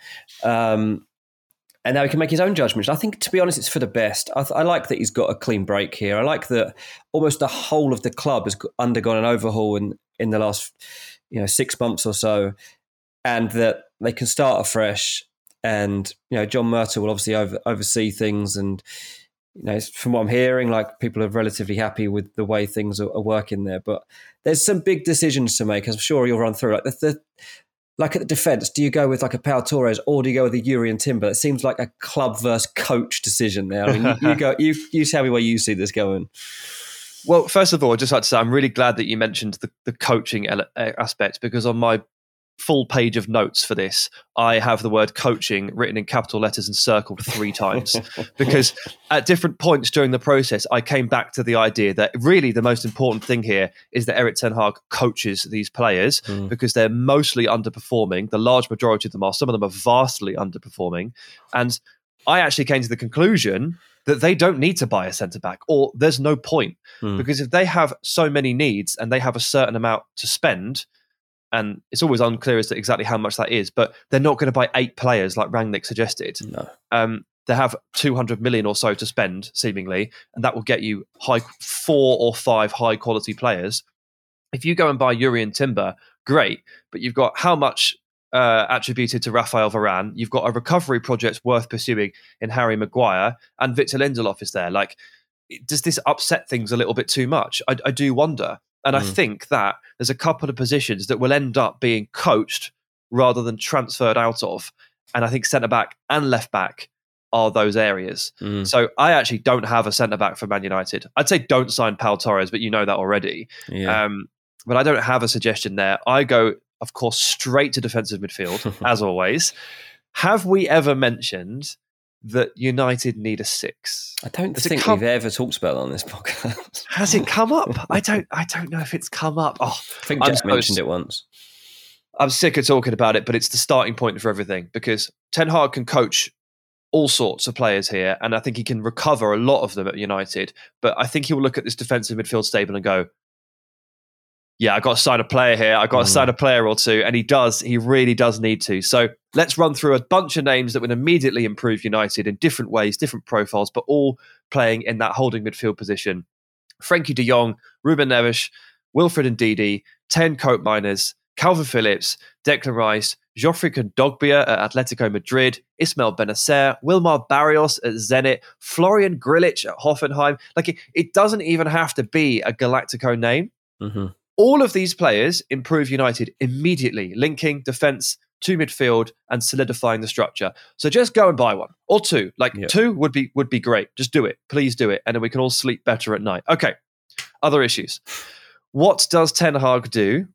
And now he can make his own judgments. I think, to be honest, it's for the best. I like that he's got a clean break here. I like that almost the whole of the club has undergone an overhaul in the last 6 months or so, and that they can start afresh. And, you know, John Murtagh will obviously oversee things. And, you know, from what I'm hearing, like people are relatively happy with the way things are working there. But there's some big decisions to make. I'm sure you'll run through. Like Like at the defence, do you go with like a Pau Torres, or do you go with a Yurian Timber? It seems like a club versus coach decision there. I mean, you tell me where you see this going. Well, first of all, I'd just like to say I'm really glad that you mentioned the coaching aspect, because on my full page of notes for this, I have the word coaching written in capital letters and circled 3 times because at different points during the process, I came back to the idea that really the most important thing here is that Erik ten Hag coaches these players because they're mostly underperforming. The large majority of them are. Some of them are vastly underperforming. And I actually came to the conclusion that they don't need to buy a centre-back, or there's no point. Because if they have so many needs and they have a certain amount to spend, and it's always unclear as to exactly how much that is, but they're not going to buy 8 players like Rangnick suggested. No. They have 200 million or so to spend, seemingly, and that will get you 4 or 5 high-quality players. If you go and buy Yuri and Timber, great, but you've got how much attributed to Raphael Varane. You've got a recovery project worth pursuing in Harry Maguire, and Victor Lindelof is there. Like, does this upset things a little bit too much? I do wonder. And I think that there's a couple of positions that will end up being coached rather than transferred out of. And I think centre-back and left-back are those areas. So I actually don't have a centre-back for Man United. I'd say don't sign Pau Torres, but you know that already. Yeah. But I don't have a suggestion there. I go, of course, straight to defensive midfield, as always. Have we ever mentioned that United need a 6? I don't think we've ever talked about that on this podcast. Has it come up? I don't know if it's come up. Oh, I think Jack mentioned it once. I'm sick of talking about it, but it's the starting point for everything because Ten Hag can coach all sorts of players here, and I think he can recover a lot of them at United. But I think he will look at this defensive midfield stable and go, yeah, I got to sign a player here. I got to sign a player or two. And he does. He really does need to. So let's run through a bunch of names that would immediately improve United in different ways, different profiles, but all playing in that holding midfield position. Frankie de Jong, Ruben Neves, Wilfred Ndidi, Ten Koopmeiners, Calvin Phillips, Declan Rice, Geoffrey Kondogbia at Atletico Madrid, Ismail Benacer, Wilmar Barrios at Zenit, Florian Grillitsch at Hoffenheim. Like it doesn't even have to be a Galactico name. Mm-hmm. All of these players improve United immediately, linking defence to midfield and solidifying the structure. So just go and buy one or two. Like 2 would be great. Just do it. Please do it. And then we can all sleep better at night. Okay. Other issues. What does Ten Hag do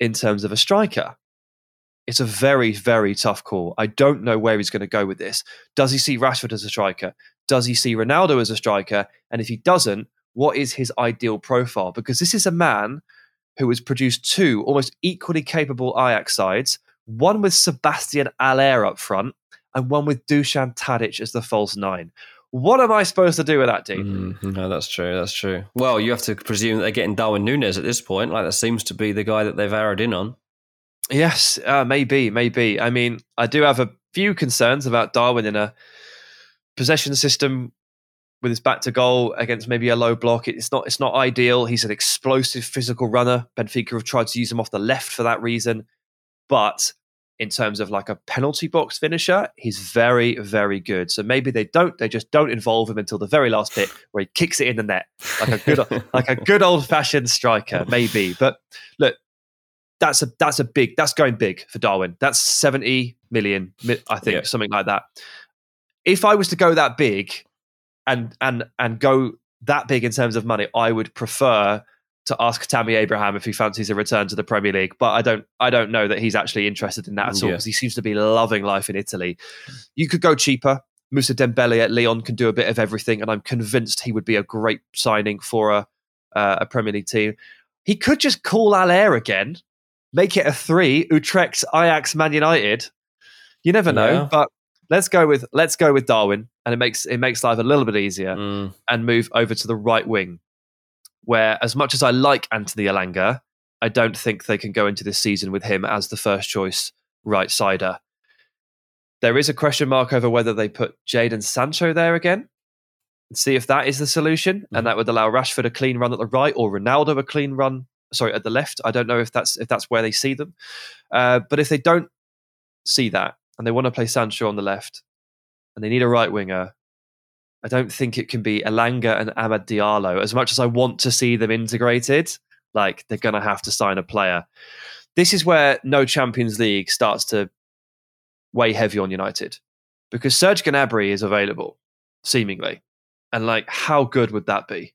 in terms of a striker? It's a very, very tough call. I don't know where he's going to go with this. Does he see Rashford as a striker? Does he see Ronaldo as a striker? And if he doesn't, what is his ideal profile? Because this is a man who has produced 2 almost equally capable Ajax sides, one with Sebastian Allaire up front and one with Dusan Tadic as the false 9. What am I supposed to do with that, Dean? No, that's true. That's true. Well, you have to presume that they're getting Darwin Nunez at this point. Like that seems to be the guy that they've arrowed in on. Yes, maybe. I mean, I do have a few concerns about Darwin in a possession system with his back to goal against maybe a low block. It's not ideal. He's an explosive physical runner. Benfica have tried to use him off the left for that reason. But in terms of like a penalty box finisher, he's very, very good. So maybe they just don't involve him until the very last bit where he kicks it in the net. Like a good old-fashioned striker, maybe. But look, that's going big for Darwin. That's 70 million, I think, something like that. If I was to go that big, and go that big in terms of money, I would prefer to ask Tammy Abraham if he fancies a return to the Premier League. But I don't know that he's actually interested in that at all because he seems to be loving life in Italy. You could go cheaper. Moussa Dembele at Lyon can do a bit of everything, and I'm convinced he would be a great signing for a Premier League team. He could just call Allaire again, make it a 3, Utrecht, Ajax, Man United. You never know, but let's go with Darwin, and it makes life a little bit easier, and move over to the right wing, where as much as I like Anthony Elanga, I don't think they can go into this season with him as the first choice right sider. There is a question mark over whether they put Jadon Sancho there again and see if that is the solution, and that would allow Rashford a clean run at the right or Ronaldo a clean run, at the left. I don't know if that's where they see them, but if they don't see that, and they want to play Sancho on the left, and they need a right winger, I don't think it can be Elanga and Amad Diallo. As much as I want to see them integrated, like they're going to have to sign a player. This is where no Champions League starts to weigh heavy on United, because Serge Gnabry is available, seemingly. And like, how good would that be?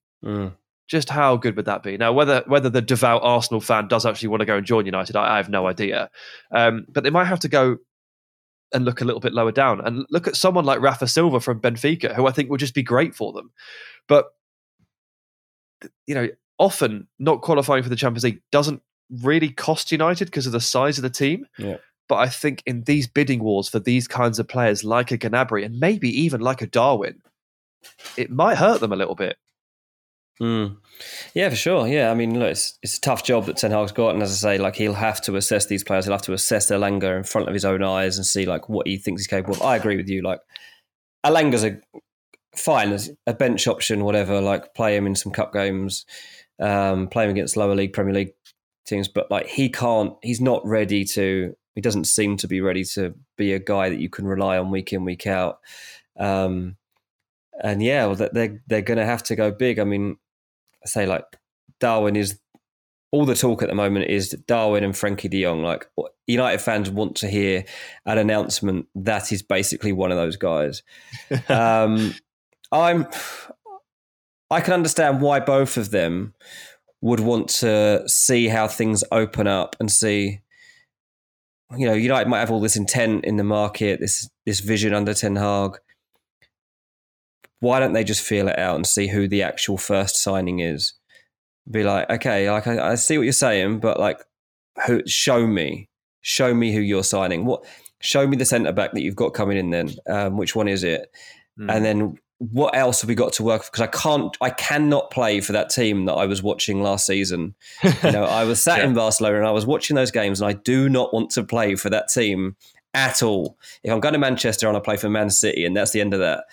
Just how good would that be? Now, whether the devout Arsenal fan does actually want to go and join United, I have no idea. But they might have to go and look a little bit lower down and look at someone like Rafa Silva from Benfica, who I think will just be great for them. But, you know, often not qualifying for the Champions League doesn't really cost United because of the size of the team. Yeah. But I think in these bidding wars for these kinds of players like a Gnabry and maybe even like a Darwin, it might hurt them a little bit. Mm. Yeah, for sure. Yeah, I mean, look, it's a tough job that Ten Hag's got, and as I say, like, he'll have to assess these players. He'll have to assess Elanga in front of his own eyes and see like what he thinks he's capable of. I agree with you. Like, Elanga's a fine as a bench option, whatever. Like, play him in some cup games, play him against lower league, Premier League teams. But like, he can't. He's not ready to. He doesn't seem to be ready to be a guy that you can rely on week in, week out. And yeah, well, they're going to have to go big. I mean, I say, like, Darwin is all the talk at the moment is Darwin and Frankie de Jong. Like, United fans want to hear an announcement that is basically one of those guys. I can understand why both of them would want to see how things open up and see. You know, United might have all this intent in the market, this vision under Ten Hag. Why don't they just feel it out and see who the actual first signing is? Be like, okay, like I see what you're saying, but like, who? Show me who you're signing. What? Show me the centre back that you've got coming in. Then, which one is it? Mm. And then, what else have we got to work for? Because I cannot play for that team that I was watching last season. You know, I was sat in Barcelona and I was watching those games, and I do not want to play for that team at all. If I'm going to Manchester, I want to play for Man City, and that's the end of that.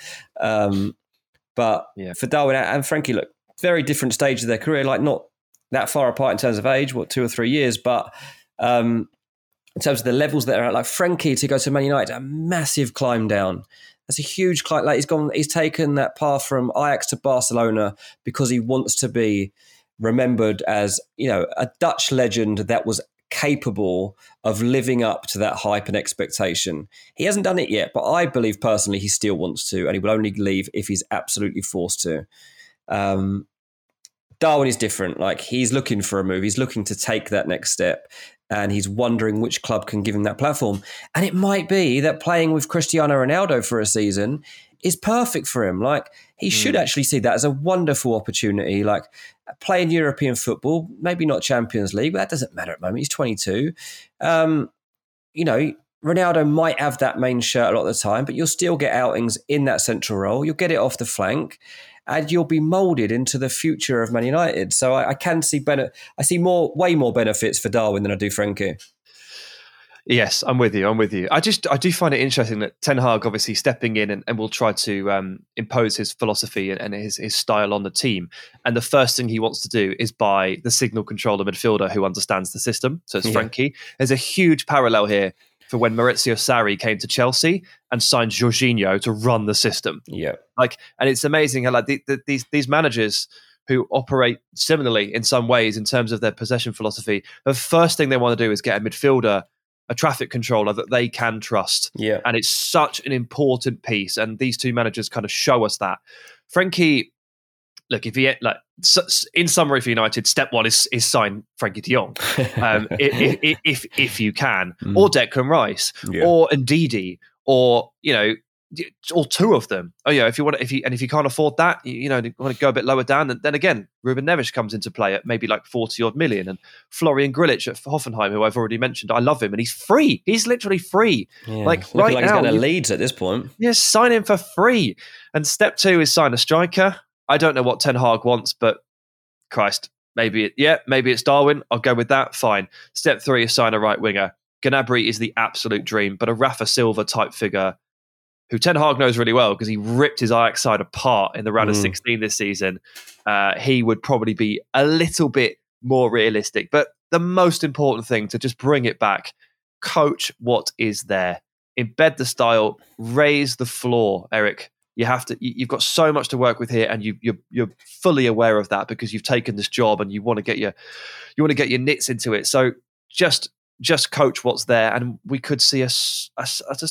But for Darwin and Frankie, look, very different stage of their career, like not that far apart in terms of age, what, 2 or 3 years, but in terms of the levels that are at, like Frankie to go to Man United, a massive climb down. That's a huge climb. Like, he's taken that path from Ajax to Barcelona because he wants to be remembered as, you know, a Dutch legend that was capable of living up to that hype and expectation. He hasn't done it yet, but I believe personally he still wants to, and he will only leave if he's absolutely forced to. Darwin is different. Like, he's looking for a move. He's looking to take that next step, and he's wondering which club can give him that platform. And it might be that playing with Cristiano Ronaldo for a season is perfect for him. Like, he should actually see that as a wonderful opportunity. Like, playing European football, maybe not Champions League, but that doesn't matter at the moment. He's 22. You know, Ronaldo might have that main shirt a lot of the time, but you'll still get outings in that central role. You'll get it off the flank, and you'll be moulded into the future of Man United. So I can see way more benefits for Darwin than I do Frankie. Yes, I'm with you. I do find it interesting that Ten Hag obviously stepping in and will try to impose his philosophy and his style on the team. And the first thing he wants to do is buy the signal controller midfielder who understands the system. So it's Frankie. There's a huge parallel here for when Maurizio Sarri came to Chelsea and signed Jorginho to run the system. Yeah. Like, and it's amazing how like these managers who operate similarly in some ways in terms of their possession philosophy, the first thing they want to do is get a midfielder, a traffic controller that they can trust. Yeah. And it's such an important piece. And these two managers kind of show us that. Frankie, look, if he like in summary for United, step one is sign Frankie de Jong, if you can, or Declan Rice, or Ndidi, or you know, or two of them. Oh yeah, if you can't afford that, you know, you want to go a bit lower down. And then again, Ruben Neves comes into play at maybe like 40-odd million, and Florian Grillitsch at Hoffenheim, who I've already mentioned. I love him, and he's free. He's literally free. Yeah. Like right now, he's going to Leeds at this point. Yes, sign him for free. And step two is sign a striker. I don't know what Ten Hag wants, but Christ, maybe it's Darwin. I'll go with that. Fine. Step three is sign a right winger. Gnabry is the absolute dream, but a Rafa Silva type figure who Ten Hag knows really well because he ripped his Ajax side apart in the round of 16 this season. He would probably be a little bit more realistic. But the most important thing to just bring it back, coach what is there. Embed the style, raise the floor, Eric. You've got so much to work with here, and you're fully aware of that because you've taken this job and you want to get your nits into it. So just coach what's there, and we could see a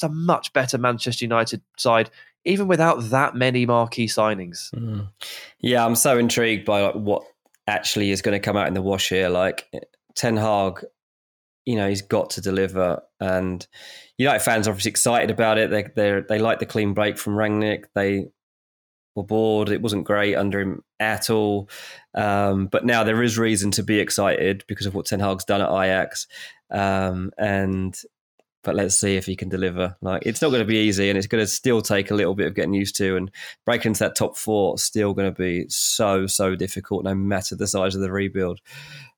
much better Manchester United side even without that many marquee signings. Mm. Yeah, I'm so intrigued by like what actually is going to come out in the wash here. Like Ten Hag, you know, he's got to deliver, and United fans are obviously excited about it. They like the clean break from Rangnick. They were bored. It wasn't great under him at all. But now there is reason to be excited because of what Ten Hag's done at Ajax. But let's see if he can deliver. Like, it's not going to be easy, and it's going to still take a little bit of getting used to, and breaking into that top four is still going to be so, so difficult no matter the size of the rebuild.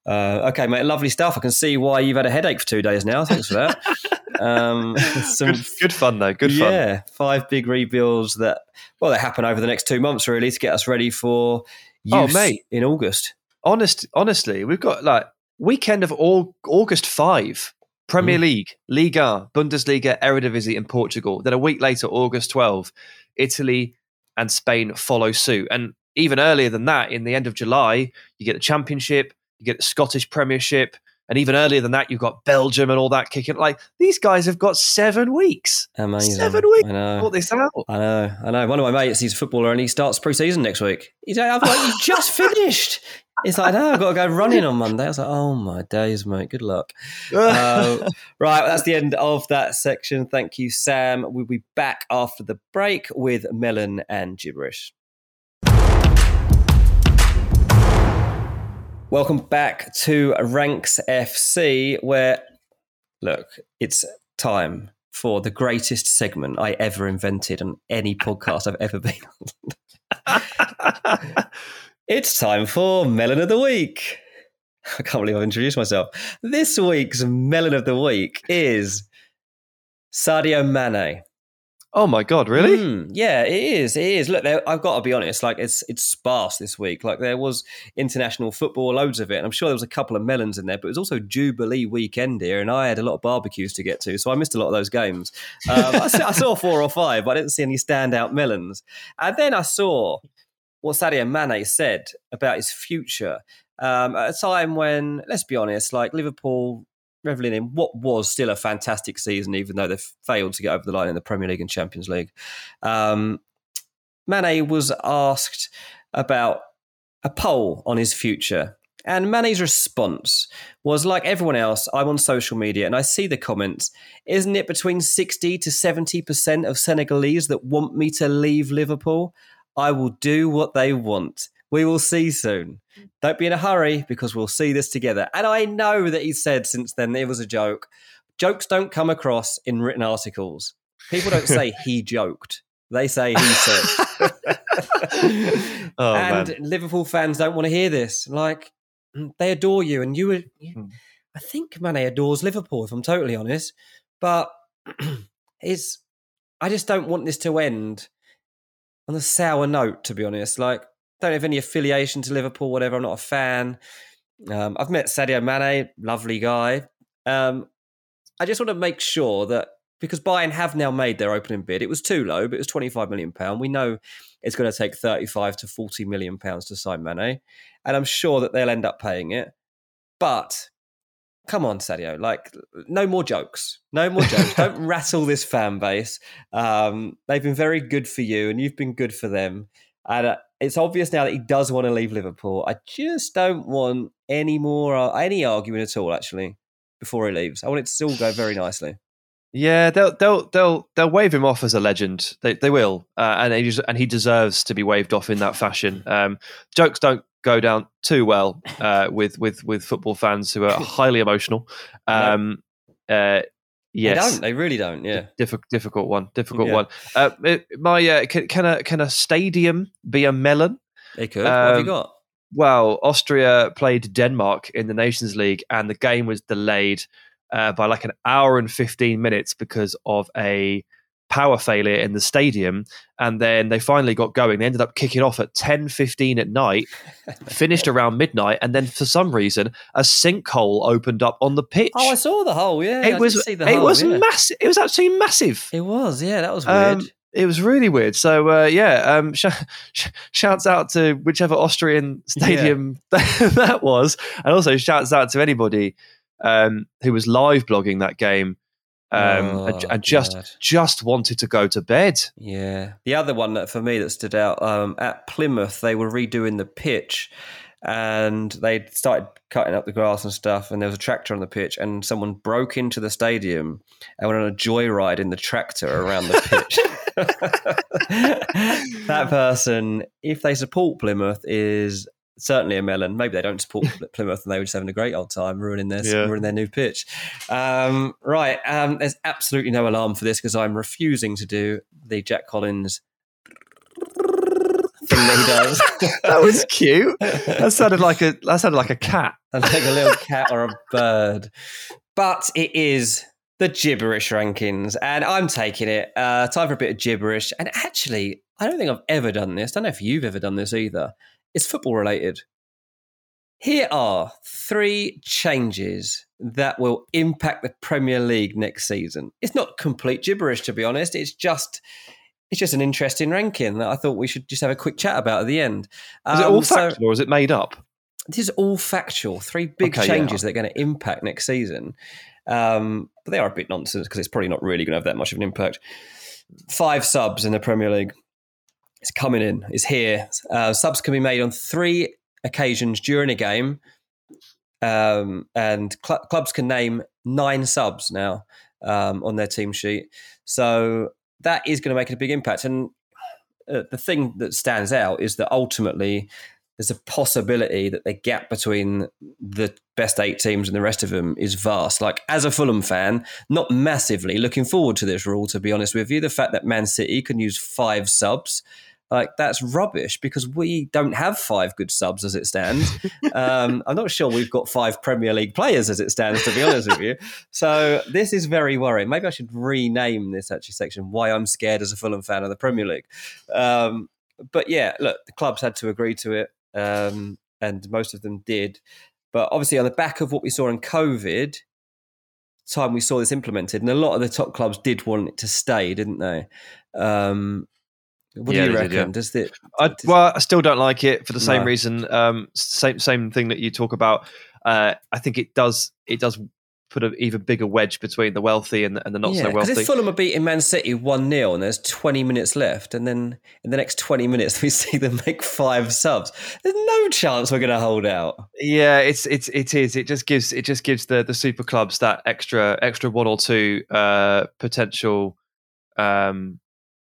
Okay, mate, lovely stuff. I can see why you've had a headache for 2 days now. Thanks for that. Good fun, though. Good fun. Yeah, 5 big rebuilds that happen over the next 2 months, really, to get us ready for use in August. Honestly, we've got like weekend of August 5. Premier League, Liga, Bundesliga, Eredivisie in Portugal. Then a week later, August 12, Italy and Spain follow suit. And even earlier than that, in the end of July, you get the Championship, you get the Scottish Premiership. And even earlier than that, you've got Belgium and all that kicking. Like, these guys have got 7 weeks. Amazing. 7 weeks. I know. Brought this out. I know. One of my mates, he's a footballer, and he starts pre-season next week. He's like, I've like, you just finished. It's like, no, I've got to go running on Monday. I was like, oh my days, mate. Good luck. Right, that's the end of that section. Thank you, Sam. We'll be back after the break with Melon and Gibberish. Welcome back to Ranks FC, where, look, it's time for the greatest segment I ever invented on any podcast I've ever been on. It's time for Melon of the Week. I can't believe I've introduced myself. This week's Melon of the Week is Sadio Mane. Oh my God, really? Yeah, it is. Look, I've got to be honest, like it's sparse this week. Like there was international football, loads of it. And I'm sure there was a couple of melons in there, but it was also Jubilee weekend here and I had a lot of barbecues to get to, so I missed a lot of those games. I saw 4 or 5, but I didn't see any standout melons. And then I saw what Sadio Mane said about his future at a time when, let's be honest, like Liverpool reveling in what was still a fantastic season, even though they failed to get over the line in the Premier League and Champions League. Mane was asked about a poll on his future, and Mane's response was, like everyone else, I'm on social media and I see the comments. Isn't it between 60 to 70% of Senegalese that want me to leave Liverpool? I will do what they want. We will see soon. Don't be in a hurry because we'll see this together. And I know that he said since then it was a joke. Jokes don't come across in written articles. People don't say he joked. They say he said. Man. Liverpool fans don't want to hear this. Like, they adore you. And I think Mane adores Liverpool, if I'm totally honest. But I just don't want this to end on a sour note, to be honest. Like, don't have any affiliation to Liverpool, whatever. I'm not a fan. I've met Sadio Mane, lovely guy. I just want to make sure that, because Bayern have now made their opening bid. It was too low, but it was £25 million. We know it's going to take £35 to £40 million to sign Mane, and I'm sure that they'll end up paying it. But come on, Sadio. Like, no more jokes. No more jokes. Don't rattle this fan base. They've been very good for you, and you've been good for them. And it's obvious now that he does want to leave Liverpool. I just don't want any argument at all, actually, before he leaves. I want it to all go very nicely. Yeah, they'll wave him off as a legend. They will, and he deserves to be waved off in that fashion. Jokes don't go down too well with football fans who are highly emotional. Yes. They don't. They really don't. Yeah. Difficult one. Can a stadium be a melon? It could. What have you got? Well, Austria played Denmark in the Nations League, and the game was delayed by like an hour and 15 minutes because of a power failure in the stadium, and then they finally got going. They ended up kicking off at 10:15 at night, finished around midnight, and then for some reason a sinkhole opened up on the pitch. Oh, I saw the hole. Yeah, it was massive. It was absolutely massive. It was. Yeah, that was weird. It was really weird. So shouts out to whichever Austrian stadium that was, and also shouts out to anybody who was live blogging that game. I just wanted to go to bed. Yeah. The other one that for me that stood out, at Plymouth, they were redoing the pitch and they started cutting up the grass and stuff, and there was a tractor on the pitch, and someone broke into the stadium and went on a joyride in the tractor around the pitch. That person, if they support Plymouth, is certainly a melon. Maybe they don't support Plymouth and they were just having a great old time ruining their new pitch. There's absolutely no alarm for this because I'm refusing to do the Jack Collins thing that he does. That was cute. That sounded like a cat. Like a little cat or a bird. But it is the gibberish rankings, and I'm taking it. Time for a bit of gibberish. And actually, I don't think I've ever done this. I don't know if you've ever done this either. It's football related. Here are 3 changes that will impact the Premier League next season. It's not complete gibberish, to be honest. It's just an interesting ranking that I thought we should just have a quick chat about at the end. Is it all factual or is it made up? This is all factual. 3 big changes that are going to impact next season. But they are a bit nonsense because it's probably not really going to have that much of an impact. 5 subs in the Premier League. It's coming in. It's here. Subs can be made on 3 occasions during a game. And clubs can name 9 subs now on their team sheet. So that is going to make a big impact. And the thing that stands out is that ultimately there's a possibility that the gap between the best 8 teams and the rest of them is vast. Like, as a Fulham fan, not massively looking forward to this rule, to be honest with you. The fact that Man City can use 5 subs, like, that's rubbish because we don't have 5 good subs as it stands. I'm not sure we've got 5 Premier League players as it stands, to be honest with you. So this is very worrying. Maybe I should rename this actually section, Why I'm Scared as a Fulham Fan of the Premier League. But yeah, look, the clubs had to agree to it, and most of them did. But obviously on the back of what we saw in COVID, time we saw this implemented, and a lot of the top clubs did want it to stay, didn't they? What do you reckon? I still don't like it for the same reason. Same thing that you talk about. I think it does put an even bigger wedge between the wealthy and the not so wealthy. Because if Fulham are beating Man City 1-0 and there's 20 minutes left, and then in the next 20 minutes we see them make 5 subs, there's no chance we're going to hold out. Yeah, it is. It just gives the super clubs that extra 1 or 2 potential.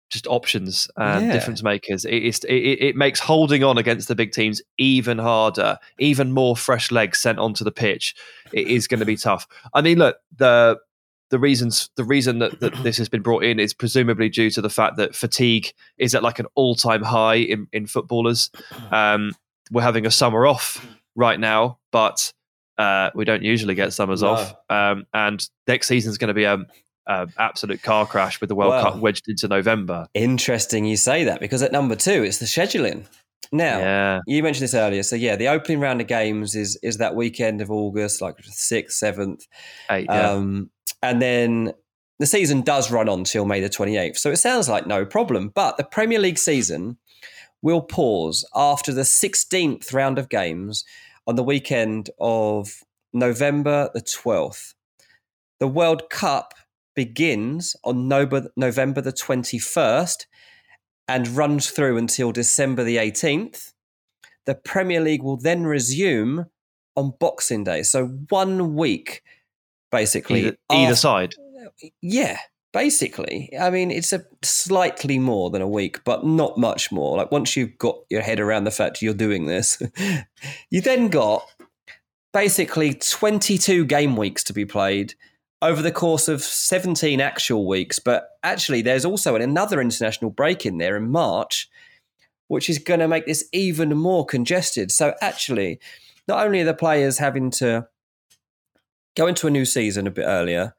Just options and difference makers. It makes holding on against the big teams even harder. Even more fresh legs sent onto the pitch. It is going to be tough. I mean, look, the reason that this has been brought in is presumably due to the fact that fatigue is at like an all-time high in footballers. We're having a summer off right now, but we don't usually get summers off. And next season's going to be absolute car crash with the World Cup wedged into November. Interesting you say that, because at number 2 it's the scheduling. Now, you mentioned this earlier. So yeah, the opening round of games is that weekend of August, like 6th, 7th. 8th, and then the season does run on till May the 28th. So it sounds like no problem, but the Premier League season will pause after the 16th round of games on the weekend of November the 12th. The World Cup begins on November the 21st and runs through until December the 18th. The Premier League will then resume on Boxing Day. So 1 week, basically. Either side? Yeah, basically. I mean, it's a slightly more than a week, but not much more. Like, once you've got your head around the fact you're doing this, you then got basically 22 game weeks to be played over the course of 17 actual weeks. But actually, there's also another international break in there in March, which is going to make this even more congested. So actually, not only are the players having to go into a new season a bit earlier,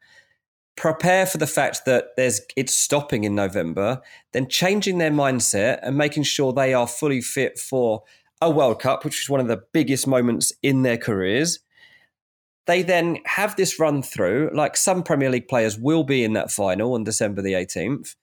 prepare for the fact that it's stopping in November, then changing their mindset and making sure they are fully fit for a World Cup, which is one of the biggest moments in their careers. They then have this run through, like, some Premier League players will be in that final on December the 18th.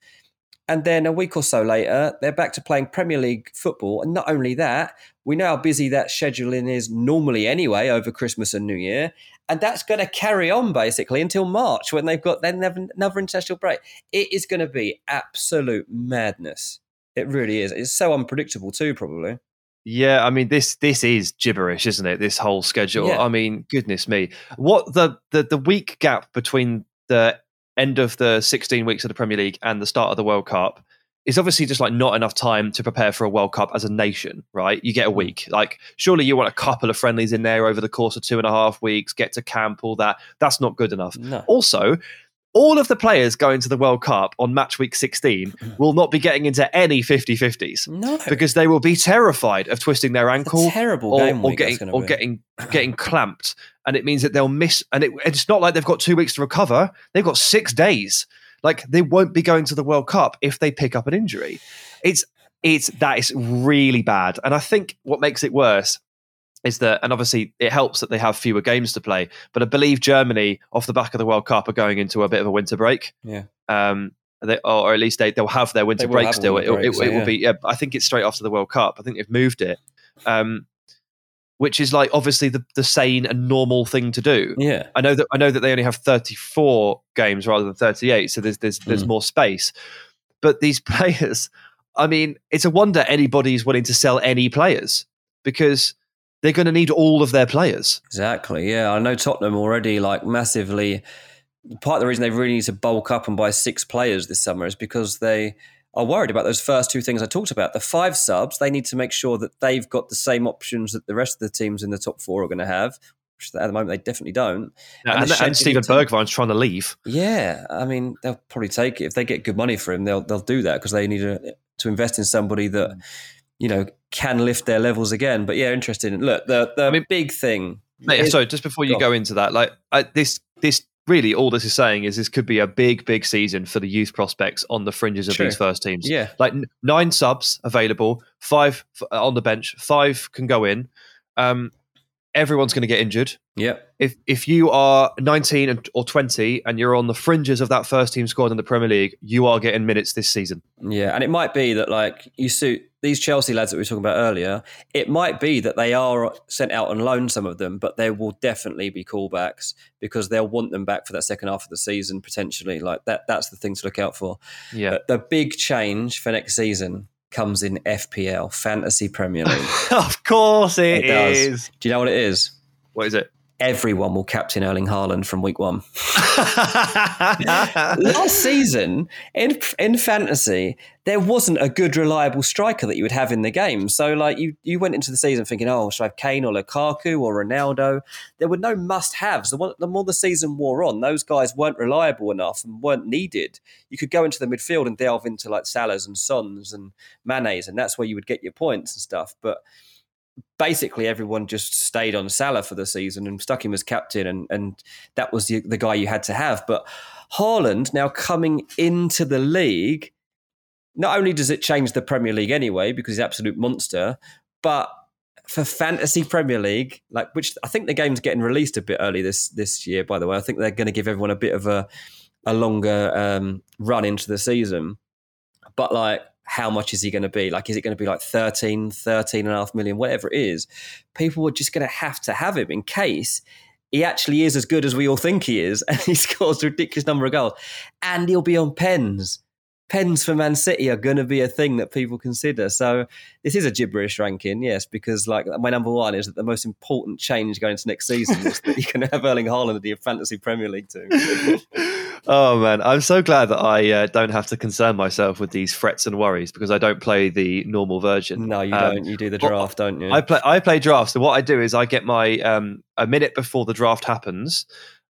And then a week or so later, they're back to playing Premier League football. And not only that, we know how busy that scheduling is normally anyway over Christmas and New Year. And that's going to carry on basically until March when they've got then another international break. It is going to be absolute madness. It really is. It's so unpredictable too, probably. Yeah, I mean, this is gibberish, isn't it? This whole schedule. Yeah. I mean, goodness me. What the week gap between the end of the 16 weeks of the Premier League and the start of the World Cup is obviously just like not enough time to prepare for a World Cup as a nation, right? You get a week. Like, surely you want a couple of friendlies in there over the course of 2.5 weeks, get to camp, all that. That's not good enough. No. Also, all of the players going to the World Cup on match week 16 will not be getting into any 50-50s. No. Because they will be terrified of twisting their ankle or getting clamped. And it means that they'll miss. And it's not like they've got 2 weeks to recover. They've got 6 days. Like, they won't be going to the World Cup if they pick up an injury. That is really bad. And I think what makes it worse is that, and obviously it helps that they have fewer games to play, but I believe Germany, off the back of the World Cup, are going into a bit of a winter break. Yeah. Or at least they'll have their winter break still. It will be, yeah, I think it's straight after the World Cup. I think they've moved it, which is like obviously the sane and normal thing to do. Yeah. I know that they only have 34 games rather than 38, so there's more space. But these players, I mean, it's a wonder anybody's willing to sell any players, because they're going to need all of their players. Exactly, yeah. I know Tottenham already, like, massively... Part of the reason they really need to bulk up and buy 6 players this summer is because they are worried about those first 2 things I talked about. The 5 subs, they need to make sure that they've got the same options that the rest of the teams in the top 4 are going to have, which at the moment they definitely don't. No, and Steven Bergwijn's trying to leave. Yeah, I mean, they'll probably take it. If they get good money for him, they'll do that, because they need to invest in somebody that... you know, can lift their levels again. But yeah, interesting. Look, the big thing. Mate, so just before you go into that, like, this really, all this is saying is this could be a big, big season for the youth prospects on the fringes of these first teams. Yeah. Like 9 subs available, 5 on the bench, 5 can go in. Everyone's going to get injured. Yeah. If you are 19 or 20 and you're on the fringes of that first team squad in the Premier League, you are getting minutes this season. Yeah, and it might be that, like, you suit these Chelsea lads that we were talking about earlier. It might be that they are sent out on loan, some of them, but there will definitely be callbacks because they'll want them back for that second half of the season potentially. Like, that's the thing to look out for. Yeah. But the big change for next season comes in FPL, Fantasy Premier League. Of course it is. Do you know what it is? What is it? Everyone will captain Erling Haaland from week 1. Last season, in fantasy, there wasn't a good, reliable striker that you would have in the game. So, like, you went into the season thinking, oh, should I have Kane or Lukaku or Ronaldo? There were no must-haves. The more the season wore on, those guys weren't reliable enough and weren't needed. You could go into the midfield and delve into, like, Salahs and Sons and Manes, and that's where you would get your points and stuff. But... basically everyone just stayed on Salah for the season and stuck him as captain, and that was the guy you had to have. But Haaland now coming into the league, not only does it change the Premier League anyway because he's an absolute monster, but for Fantasy Premier League, like, which I think the game's getting released a bit early this year, by the way. I think they're going to give everyone a bit of a longer run into the season. But, like, how much is he going to be? Like, is it going to be like 13.5 million, whatever it is? People are just going to have him in case he actually is as good as we all think he is and he scores a ridiculous number of goals. And he'll be on pens. Pens for Man City are going to be a thing that people consider. So this is a gibberish ranking, yes, because, like, my number 1 is that the most important change going into next season is that you can have Erling Haaland in your Fantasy Premier League team. Oh, man, I'm so glad that I don't have to concern myself with these frets and worries because I don't play the normal version. No, you don't. You do the draft, don't you? I play drafts. So what I do is I get my a minute before the draft happens,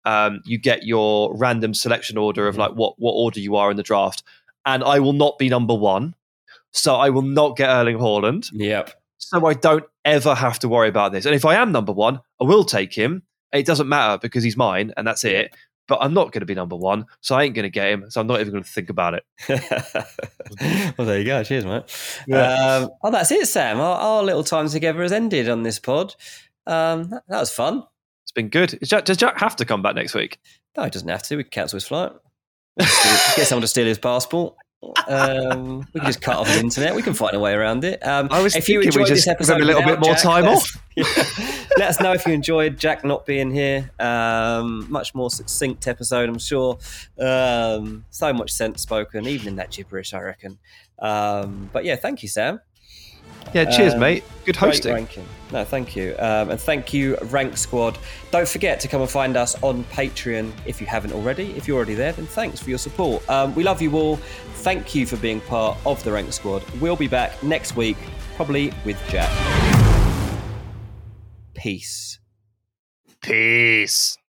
you get your random selection order of, like, what order you are in the draft. And I will not be number 1. So I will not get Erling Haaland. Yep. So I don't ever have to worry about this. And if I am number 1, I will take him. It doesn't matter because he's mine and that's it. But I'm not going to be number 1, so I ain't going to get him, so I'm not even going to think about it. Well, there you go. Cheers, mate. Yeah. That's it, Sam. Our little time together has ended on this pod. That was fun. It's been good. Does Jack have to come back next week? No, he doesn't have to. We can cancel his flight. Get someone to steal his passport. We can just cut off the internet. We can find a way around it. I was if you enjoyed we just this episode, a little bit more Jack, time off. Yeah, let us know if you enjoyed Jack not being here. Much more succinct episode, I'm sure. So much sense spoken, even in that gibberish, I reckon. But yeah, thank you, Sam. Yeah, cheers, mate. Good hosting. No, thank you. And thank you, Rank Squad. Don't forget to come and find us on Patreon if you haven't already. If you're already there, then thanks for your support. We love you all. Thank you for being part of the Rank Squad. We'll be back next week, probably with Jack. Peace. Peace.